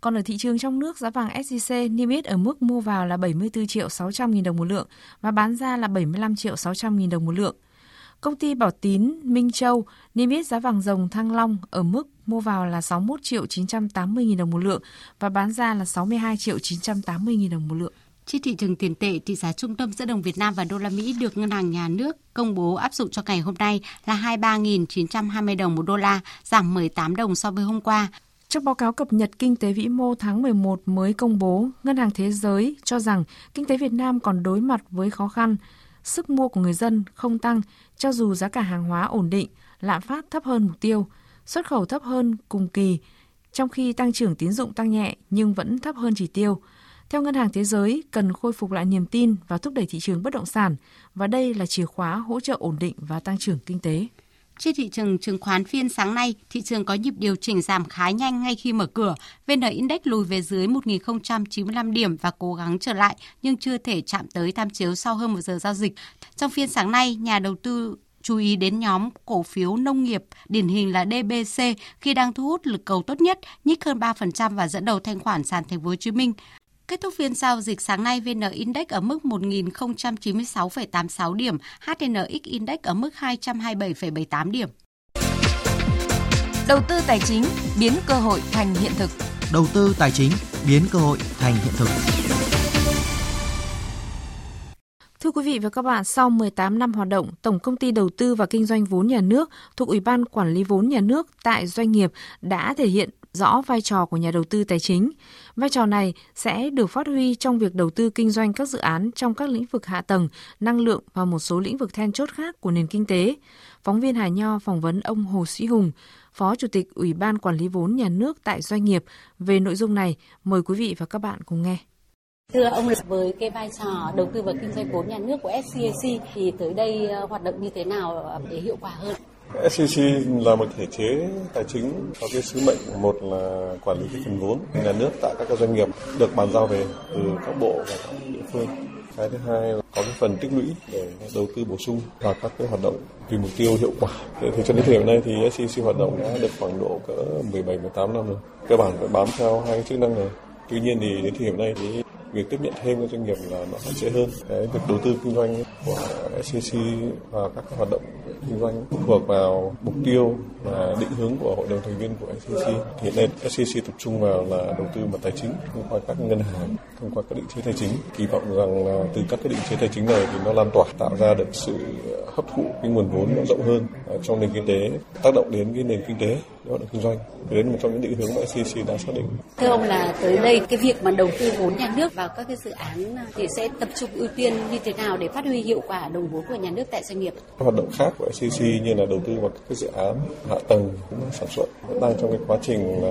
Còn ở thị trường trong nước, giá vàng ét gi xê niêm yết ở mức mua vào là bảy mươi tư triệu sáu trăm nghìn đồng một lượng và bán ra là bảy mươi lăm triệu sáu trăm nghìn đồng một lượng. Công ty Bảo Tín Minh Châu niêm yết giá vàng ròng Thăng Long ở mức mua vào là sáu mươi mốt triệu chín trăm tám mươi nghìn đồng một lượng và bán ra là sáu mươi hai triệu chín trăm tám mươi nghìn đồng một lượng. Trên thị trường tiền tệ, tỷ giá trung tâm giữa đồng Việt Nam và đô la Mỹ được Ngân hàng Nhà nước công bố áp dụng cho ngày hôm nay là hai mươi ba nghìn chín trăm hai mươi đồng một đô la, giảm mười tám đồng so với hôm qua. Trong báo cáo cập nhật kinh tế vĩ mô tháng mười một mới công bố, Ngân hàng Thế giới cho rằng kinh tế Việt Nam còn đối mặt với khó khăn. Sức mua của người dân không tăng, cho dù giá cả hàng hóa ổn định, lạm phát thấp hơn mục tiêu, xuất khẩu thấp hơn cùng kỳ, trong khi tăng trưởng tín dụng tăng nhẹ nhưng vẫn thấp hơn chỉ tiêu. Theo Ngân hàng Thế giới, cần khôi phục lại niềm tin và thúc đẩy thị trường bất động sản, và đây là chìa khóa hỗ trợ ổn định và tăng trưởng kinh tế. Trên thị trường chứng khoán phiên sáng nay, thị trường có nhịp điều chỉnh giảm khá nhanh ngay khi mở cửa. vê en Index lùi về dưới một nghìn không trăm chín mươi lăm điểm và cố gắng trở lại nhưng chưa thể chạm tới tham chiếu sau hơn một giờ giao dịch. Trong phiên sáng nay, nhà đầu tư chú ý đến nhóm cổ phiếu nông nghiệp, điển hình là đê bê xê khi đang thu hút lực cầu tốt nhất, nhích hơn ba phần trăm và dẫn đầu thanh khoản sàn Thành phố Hồ Chí Minh. Kết thúc phiên giao dịch sáng nay, vê en Index ở mức một nghìn không trăm chín mươi sáu phẩy tám sáu điểm, hát en ích Index ở mức hai trăm hai mươi bảy phẩy bảy tám điểm. Đầu tư tài chính biến cơ hội thành hiện thực. Đầu tư tài chính biến cơ hội thành hiện thực. Thưa quý vị và các bạn, sau mười tám năm hoạt động, Tổng Công ty Đầu tư và Kinh doanh vốn nhà nước thuộc Ủy ban Quản lý vốn nhà nước tại doanh nghiệp đã thể hiện rõ vai trò của nhà đầu tư tài chính. Vai trò này sẽ được phát huy trong việc đầu tư kinh doanh các dự án trong các lĩnh vực hạ tầng, năng lượng và một số lĩnh vực then chốt khác của nền kinh tế. Phóng viên Hà Nho phỏng vấn ông Hồ Sĩ Hùng, Phó Chủ tịch Ủy ban Quản lý vốn nhà nước tại doanh nghiệp về nội dung này. Mời quý vị và các bạn cùng nghe. Thưa ông, với cái vai trò đầu tư và kinh doanh vốn nhà nước của ét xê xê thì tới đây hoạt động như thế nào để hiệu quả hơn? ét xê xê là một thể chế tài chính có cái sứ mệnh, một là quản lý cái phần vốn nhà nước tại các doanh nghiệp được bàn giao về từ các bộ và các địa phương. Cái thứ hai là có cái phần tích lũy để đầu tư bổ sung vào các cái hoạt động vì mục tiêu hiệu quả. Thì cho đến thời điểm này thì ét xê xê hoạt động đã được khoảng độ cỡ mười bảy mười tám năm rồi. Cơ bản phải bám theo hai chức năng này. Tuy nhiên thì đến thời điểm này thì việc tiếp nhận thêm các doanh nghiệp là nó sẽ hơn. Cái việc đầu tư kinh doanh của ét xê xê và các hoạt động kinh doanh thuộc vào mục tiêu và định hướng của hội đồng thành viên của ép xê xê. Hiện nay ép xê xê tập trung vào là đầu tư vào tài chính thông qua các ngân hàng, thông qua các định chế tài chính. Kỳ vọng rằng là từ các cái định chế tài chính này thì nó lan tỏa, tạo ra được sự hấp thụ cái nguồn vốn nó rộng hơn trong nền kinh tế, tác động đến cái nền kinh tế, hoạt động kinh doanh. Đấy là một trong những định hướng mà ép xê xê đã xác định. Thưa ông, là tới đây cái việc mà đầu tư vốn nhà nước vào các cái dự án thì sẽ tập trung ưu tiên như thế nào để phát huy hiệu quả đồng vốn của nhà nước tại doanh nghiệp? Hoạt động khác của ép xê xê như là đầu tư vào các cái dự án hạ tầng cũng sản xuất đang trong cái quá trình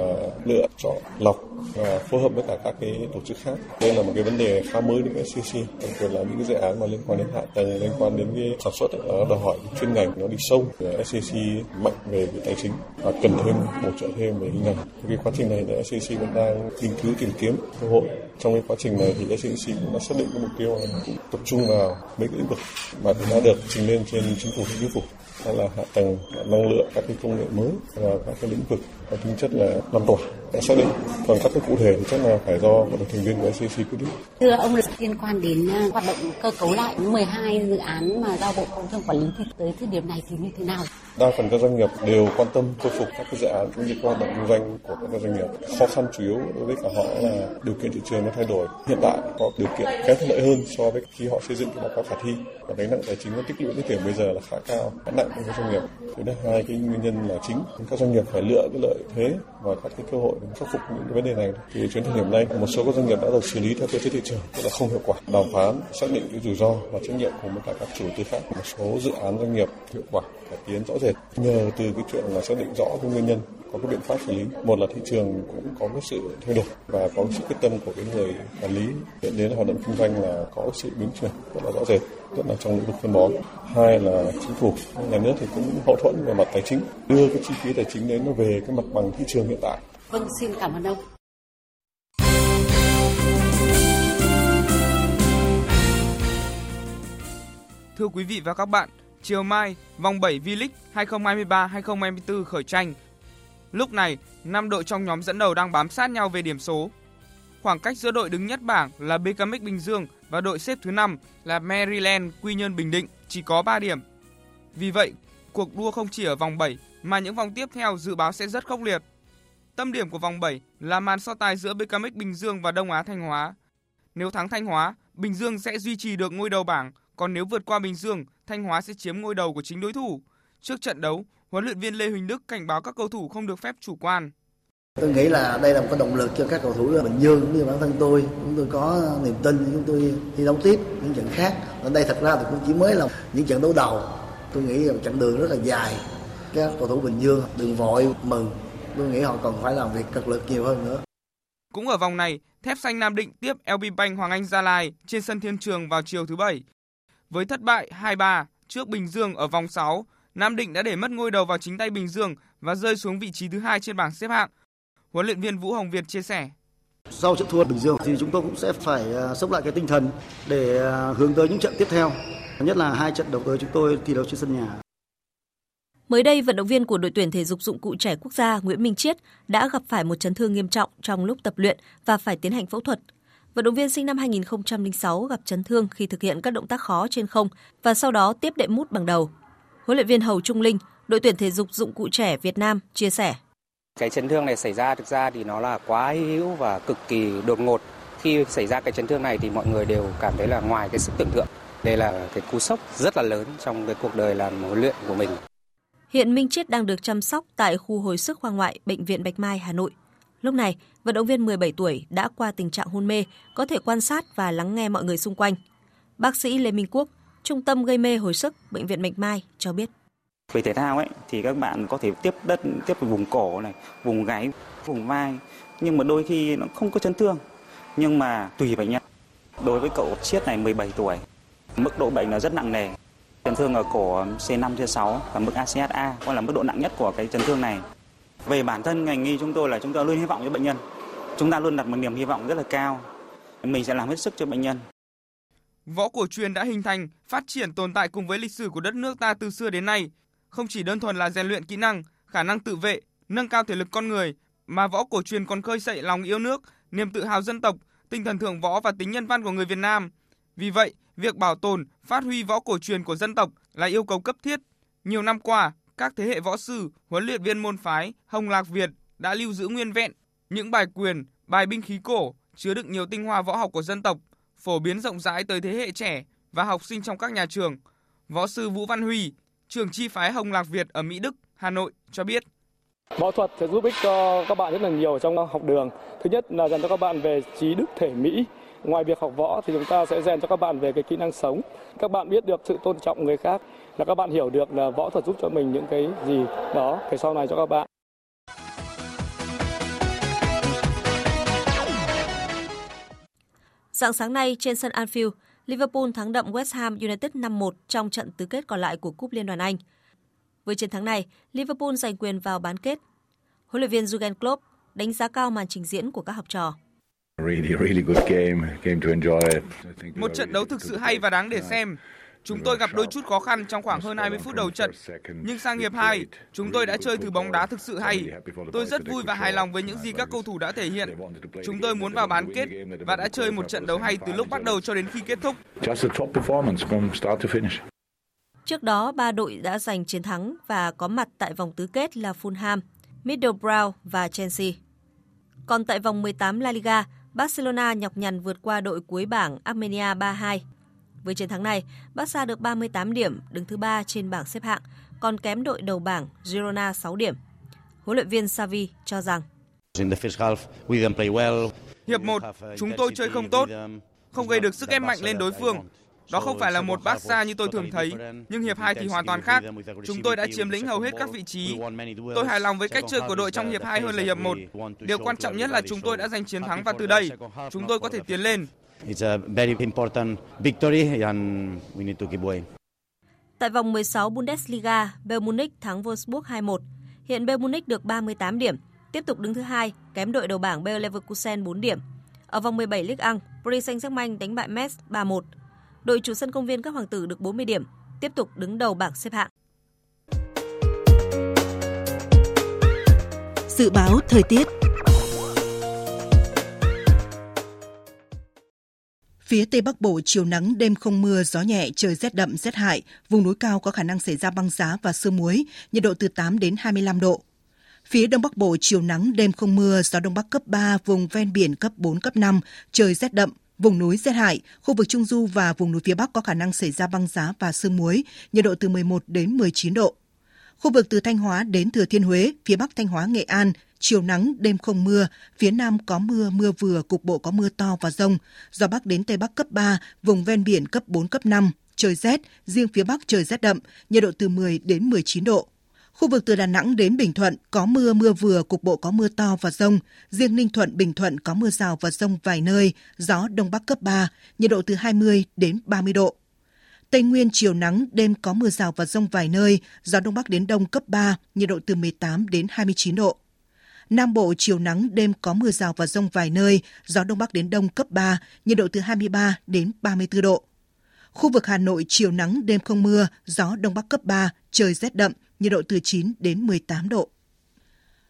lựa chọn, lọc và phối hợp với cả các cái tổ chức khác. Đây là một cái vấn đề khá mới đến ép xê xê, đặc biệt là những cái dự án mà liên quan đến hạ tầng, liên quan đến cái sản xuất đó đòi hỏi chuyên ngành nó đi sâu. ép xê xê mạnh về về tài chính và cần thêm bổ trợ thêm về hình ảnh. Cái quá trình này là ép xê xê vẫn đang nghiên cứu tìm kiếm cơ hội. Trong cái quá trình này thì ép xê xê cũng đã xác định cái mục tiêu là tập trung vào mấy cái lĩnh vực mà cũng đã được trình lên trên chính phủ chính phủ, đó là hạ tầng, năng lượng, các cái công nghệ mới và các cái lĩnh vực có tính chất là lan tỏa đã xác định. Còn các cái cụ thể thì chắc là phải do hội đồng thành viên của ép xê xê quyết định. Thưa ông, liên quan đến hoạt động cơ cấu lại mười hai dự án mà giao Bộ Công Thương quản lý thì tới thời điểm này thì như thế nào? Đa phần các doanh nghiệp đều quan tâm khôi phục các cái dự án cũng như hoạt động kinh doanh của các doanh nghiệp. Khó khăn chủ yếu đối với cả họ là điều kiện thị trường nó thay đổi, hiện tại họ điều kiện kém thuận lợi hơn so với khi họ xây dựng cái báo cáo khả thi, và gánh nặng tài chính nó tích lũy đến bây giờ là khá cao, khá nặng đối với doanh nghiệp. Đó là hai cái nguyên nhân là chính. Các doanh nghiệp phải lựa cái lợi thế và các cái cơ hội để khắc phục những cái vấn đề này. Thì chuyến thời điểm nay một số các doanh nghiệp đã được xử lý theo cơ chế thị trường, tức là không hiệu quả. Đàm phán xác định cái rủi ro và trách nhiệm của tất cả các chủ tư khác. Một số dự án doanh nghiệp hiệu quả cải tiến rõ rệt nhờ từ cái chuyện là xác định rõ cái nguyên nhân, có cái biện pháp xử lý. Một là thị trường cũng có cái sự thay đổi và có sự quyết tâm của cái người quản lý, dẫn đến hoạt động kinh doanh là có sự biến chuyển rất là rõ rệt, nhất là trong lĩnh vực phân bón. Hai là chính phủ, nhà nước thì cũng hậu thuẫn về mặt tài chính, đưa cái chi phí tài chính đấy nó về cái mặt bằng thị trường hiện tại. Vâng, xin cảm ơn ông. Thưa quý vị và các bạn, chiều mai, vòng bảy V-League hai không hai ba hai không hai tư khởi tranh. Lúc này, năm đội trong nhóm dẫn đầu đang bám sát nhau về điểm số. Khoảng cách giữa đội đứng nhất bảng là Becamex Bình Dương và đội xếp thứ năm là Maryland Quy Nhơn Bình Định chỉ có ba điểm. Vì vậy, cuộc đua không chỉ ở vòng bảy mà những vòng tiếp theo dự báo sẽ rất khốc liệt. Tâm điểm của vòng bảy là màn so tài giữa Becamex Bình Dương và Đông Á Thanh Hóa. Nếu thắng Thanh Hóa, Bình Dương sẽ duy trì được ngôi đầu bảng, còn nếu vượt qua Bình Dương, Thanh Hóa sẽ chiếm ngôi đầu của chính đối thủ. Trước trận đấu, huấn luyện viên Lê Huỳnh Đức cảnh báo các cầu thủ không được phép chủ quan. Tôi nghĩ là đây là một cái động lực cho các cầu thủ Bình Dương cũng như bản thân tôi. Chúng tôi có niềm tin, chúng tôi thi đấu tiếp những trận khác. Ở đây thật ra thì cũng chỉ mới là những trận đấu đầu. Tôi nghĩ là một chặng đường rất là dài. Các cầu thủ Bình Dương đừng vội mừng. Tôi nghĩ họ còn phải làm việc cực lực nhiều hơn nữa. Cũng ở vòng này, Thép Xanh Nam Định tiếp lờ bê Bank Hoàng Anh Gia Lai trên sân Thiên Trường vào chiều thứ Bảy. Với thất bại hai ba trước Bình Dương ở vòng sáu, Nam Định đã để mất ngôi đầu vào chính tay Bình Dương và rơi xuống vị trí thứ hai trên bảng xếp hạng. Huấn luyện viên Vũ Hồng Việt chia sẻ. Sau trận thua Bình Dương thì chúng tôi cũng sẽ phải xốc lại cái tinh thần để hướng tới những trận tiếp theo. Nhất là hai trận đầu tới chúng tôi thi đấu trên sân nhà. Mới đây, vận động viên của đội tuyển thể dục dụng cụ trẻ quốc gia Nguyễn Minh Chiết đã gặp phải một chấn thương nghiêm trọng trong lúc tập luyện và phải tiến hành phẫu thuật. Vận động viên sinh năm hai nghìn không trăm lẻ sáu gặp chấn thương khi thực hiện các động tác khó trên không và sau đó tiếp đệm mút bằng đầu. Huấn luyện viên Hầu Trung Linh, đội tuyển thể dục dụng cụ trẻ Việt Nam chia sẻ. Cái chấn thương này xảy ra thực ra thì nó là quá hữu và cực kỳ đột ngột. Khi xảy ra cái chấn thương này thì mọi người đều cảm thấy là ngoài cái sức tưởng tượng. Đây là cái cú sốc rất là lớn trong cái cuộc đời làm huấn luyện của mình. Hiện Minh Chiết đang được chăm sóc tại khu hồi sức khoa ngoại Bệnh viện Bạch Mai, Hà Nội. Lúc này, vận động viên mười bảy tuổi đã qua tình trạng hôn mê, có thể quan sát và lắng nghe mọi người xung quanh. Bác sĩ Lê Minh Quốc, Trung tâm gây mê hồi sức Bệnh viện Bạch Mai cho biết. Về thể thao ấy thì các bạn có thể tiếp đất, tiếp vùng cổ này, vùng gáy, vùng vai, nhưng mà đôi khi nó không có chấn thương, nhưng mà tùy bệnh nhân. Đối với cậu Chiết này mười bảy tuổi, mức độ bệnh là rất nặng nề. Chấn thương ở cổ C năm C sáu và mức a xê hát a gọi là mức độ nặng nhất của cái chấn thương này. Về bản thân ngành y chúng tôi là chúng ta luôn hy vọng cho bệnh nhân. Chúng ta luôn đặt một niềm hy vọng rất là cao. Mình sẽ làm hết sức cho bệnh nhân. Võ cổ truyền đã hình thành, phát triển tồn tại cùng với lịch sử của đất nước ta từ xưa đến nay. Không chỉ đơn thuần là rèn luyện kỹ năng, khả năng tự vệ, nâng cao thể lực con người, mà võ cổ truyền còn khơi dậy lòng yêu nước, niềm tự hào dân tộc, tinh thần thượng võ và tính nhân văn của người Việt Nam. Vì vậy, việc bảo tồn, phát huy võ cổ truyền của dân tộc là yêu cầu cấp thiết. Nhiều năm qua, các thế hệ võ sư, huấn luyện viên môn phái Hồng Lạc Việt đã lưu giữ nguyên vẹn những bài quyền, bài binh khí cổ chứa đựng nhiều tinh hoa võ học của dân tộc, phổ biến rộng rãi tới thế hệ trẻ và học sinh trong các nhà trường. Võ sư Vũ Văn Huy, trưởng chi phái Hồng Lạc Việt ở Mỹ Đức, Hà Nội cho biết. Võ thuật sẽ giúp ích cho các bạn rất là nhiều trong học đường. Thứ nhất là rèn cho các bạn về trí đức thể mỹ. Ngoài việc học võ thì chúng ta sẽ rèn cho các bạn về cái kỹ năng sống. Các bạn biết được sự tôn trọng người khác, là các bạn hiểu được là võ thuật giúp cho mình những cái gì đó cái sau này cho các bạn. Rạng sáng nay trên sân Anfield, Liverpool thắng đậm West Ham United năm một trong trận tứ kết còn lại của Cúp Liên đoàn Anh. Với chiến thắng này, Liverpool giành quyền vào bán kết. Huấn luyện viên Jurgen Klopp đánh giá cao màn trình diễn của các học trò. Một trận đấu thực sự hay và đáng để xem. Chúng tôi gặp đôi chút khó khăn trong khoảng hơn hai mươi phút đầu trận, nhưng sang hiệp hai, chúng tôi đã chơi thử bóng đá thực sự hay. Tôi rất vui và hài lòng với những gì các cầu thủ đã thể hiện. Chúng tôi muốn vào bán kết và đã chơi một trận đấu hay từ lúc bắt đầu cho đến khi kết thúc. Trước đó, ba đội đã giành chiến thắng và có mặt tại vòng tứ kết là Fulham, Middlesbrough và Chelsea. Còn tại vòng mười tám La Liga, Barcelona nhọc nhằn vượt qua đội cuối bảng Armenia ba hai. Với chiến thắng này, Barca được ba mươi tám điểm, đứng thứ ba trên bảng xếp hạng, còn kém đội đầu bảng Girona sáu điểm. Huấn luyện viên Xavi cho rằng: Hiệp một, chúng tôi chơi không tốt, không gây được sức ép mạnh lên đối phương. Đó không phải là một Barca như tôi thường thấy, nhưng hiệp hai thì hoàn toàn khác. Chúng tôi đã chiếm lĩnh hầu hết các vị trí. Tôi hài lòng với cách chơi của đội trong hiệp hai hơn là hiệp một. Điều quan trọng nhất là chúng tôi đã giành chiến thắng và từ đây, chúng tôi có thể tiến lên. Tại vòng mười sáu Bundesliga, Bayern Munich thắng Wolfsburg hai một. Hiện Bayern Munich được ba mươi tám điểm, tiếp tục đứng thứ hai, kém đội đầu bảng Bayer Leverkusen bốn điểm. Ở vòng mười bảy Ligue một, Paris Saint-Germain đánh bại Metz ba một. Đội chủ sân Công viên Các Hoàng tử được bốn mươi điểm, tiếp tục đứng đầu bảng xếp hạng. Dự báo thời tiết. Phía Tây Bắc Bộ chiều nắng, đêm không mưa, gió nhẹ, trời rét đậm, rét hại, vùng núi cao có khả năng xảy ra băng giá và sương muối, nhiệt độ từ tám đến hai mươi lăm độ. Phía Đông Bắc Bộ chiều nắng, đêm không mưa, gió Đông Bắc cấp ba, vùng ven biển cấp bốn, cấp năm, trời rét đậm, vùng núi rét hại, khu vực Trung Du và vùng núi phía Bắc có khả năng xảy ra băng giá và sương muối, nhiệt độ từ mười một đến mười chín độ. Khu vực từ Thanh Hóa đến Thừa Thiên Huế, phía Bắc Thanh Hóa, Nghệ An, chiều nắng, đêm không mưa, phía Nam có mưa, mưa vừa, cục bộ có mưa to và dông, gió Bắc đến Tây Bắc cấp ba, vùng ven biển cấp bốn, cấp năm, trời rét, riêng phía Bắc trời rét đậm, nhiệt độ từ mười đến mười chín độ. Khu vực từ Đà Nẵng đến Bình Thuận có mưa, mưa vừa, cục bộ có mưa to và dông, riêng Ninh Thuận, Bình Thuận có mưa rào và dông vài nơi, gió Đông Bắc cấp ba, nhiệt độ từ hai mươi đến ba mươi độ. Tây Nguyên chiều nắng, đêm có mưa rào và dông vài nơi, gió Đông Bắc đến Đông cấp ba, nhiệt độ từ mười tám đến hai mươi chín độ. Nam Bộ chiều nắng, đêm có mưa rào và dông vài nơi, gió Đông Bắc đến Đông cấp ba, nhiệt độ từ hai mươi ba đến ba mươi tư độ. Khu vực Hà Nội chiều nắng, đêm không mưa, gió Đông Bắc cấp ba, trời rét đậm, nhiệt độ từ chín đến mười tám độ.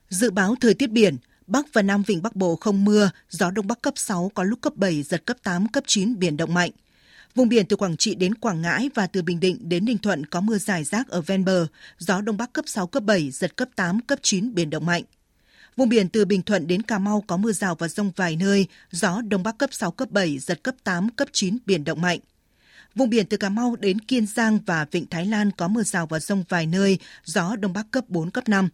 Dự báo thời tiết biển, Bắc và Nam Vịnh Bắc Bộ không mưa, gió Đông Bắc cấp sáu, có lúc cấp bảy, giật cấp tám, cấp chín, biển động mạnh. Vùng biển từ Quảng Trị đến Quảng Ngãi và từ Bình Định đến Ninh Thuận có mưa rải rác ở ven bờ, gió Đông Bắc cấp sáu, cấp bảy, giật cấp tám, cấp chín, biển động mạnh. Vùng biển từ Bình Thuận đến Cà Mau có mưa rào và dông vài nơi, gió Đông Bắc cấp sáu, cấp bảy, giật cấp tám, cấp chín, biển động mạnh. Vùng biển từ Cà Mau đến Kiên Giang và Vịnh Thái Lan có mưa rào và dông vài nơi, gió Đông Bắc cấp bốn, cấp năm.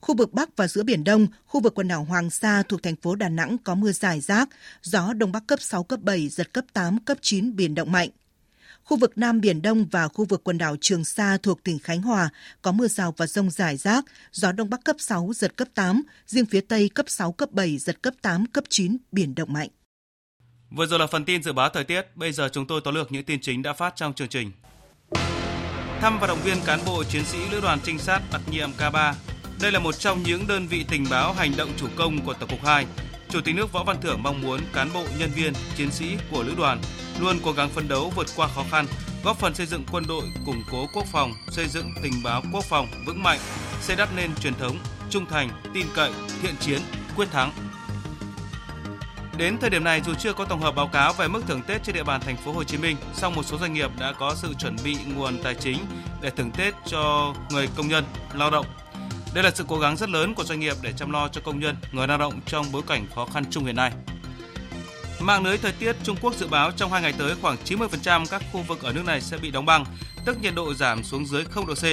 Khu vực Bắc và giữa Biển Đông, khu vực quần đảo Hoàng Sa thuộc thành phố Đà Nẵng có mưa rải rác, gió Đông Bắc cấp sáu, cấp bảy, giật cấp tám, cấp chín, biển động mạnh. Khu vực Nam Biển Đông và khu vực quần đảo Trường Sa thuộc tỉnh Khánh Hòa có mưa rào và dông rải rác, gió Đông Bắc cấp sáu, giật cấp tám, riêng phía Tây cấp sáu, cấp bảy, giật cấp tám, cấp chín, biển động mạnh. Vừa rồi là phần tin dự báo thời tiết, bây giờ chúng tôi tóm lược những tin chính đã phát trong chương trình. Thăm và động viên cán bộ chiến sĩ Lữ đoàn Trinh sát đặc nhiệm K ba. Đây là một trong những đơn vị tình báo hành động chủ công của Tổng cục hai. Chủ tịch nước Võ Văn Thưởng mong muốn cán bộ, nhân viên, chiến sĩ của Lữ đoàn luôn cố gắng phấn đấu vượt qua khó khăn, góp phần xây dựng quân đội, củng cố quốc phòng, xây dựng tình báo quốc phòng vững mạnh, xây đắp nên truyền thống, trung thành, tin cậy, thiện chiến, quyết thắng. Đến thời điểm này, dù chưa có tổng hợp báo cáo về mức thưởng Tết trên địa bàn thành phố Hồ Chí Minh, song một số doanh nghiệp đã có sự chuẩn bị nguồn tài chính để thưởng Tết cho người công nhân, lao động. Đây là sự cố gắng rất lớn của doanh nghiệp để chăm lo cho công nhân, người lao động trong bối cảnh khó khăn chung hiện nay. Mạng lưới thời tiết Trung Quốc dự báo trong hai ngày tới khoảng chín mươi phần trăm các khu vực ở nước này sẽ bị đóng băng, tức nhiệt độ giảm xuống dưới không độ C.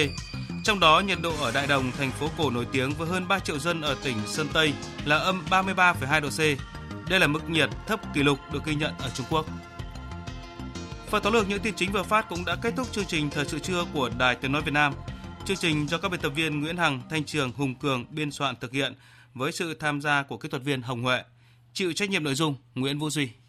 Trong đó, nhiệt độ ở Đại Đồng, thành phố cổ nổi tiếng với hơn ba triệu dân ở tỉnh Sơn Tây là âm ba mươi ba phẩy hai độ C. Đây là mức nhiệt thấp kỷ lục được ghi nhận ở Trung Quốc. Phần tóm lược những tin chính vừa phát cũng đã kết thúc chương trình Thời sự trưa của Đài Tiếng nói Việt Nam. Chương trình do các biên tập viên Nguyễn Hằng, Thanh Trường, Hùng Cường biên soạn thực hiện với sự tham gia của kỹ thuật viên Hồng Huệ. Chịu trách nhiệm nội dung Nguyễn Vũ Duy.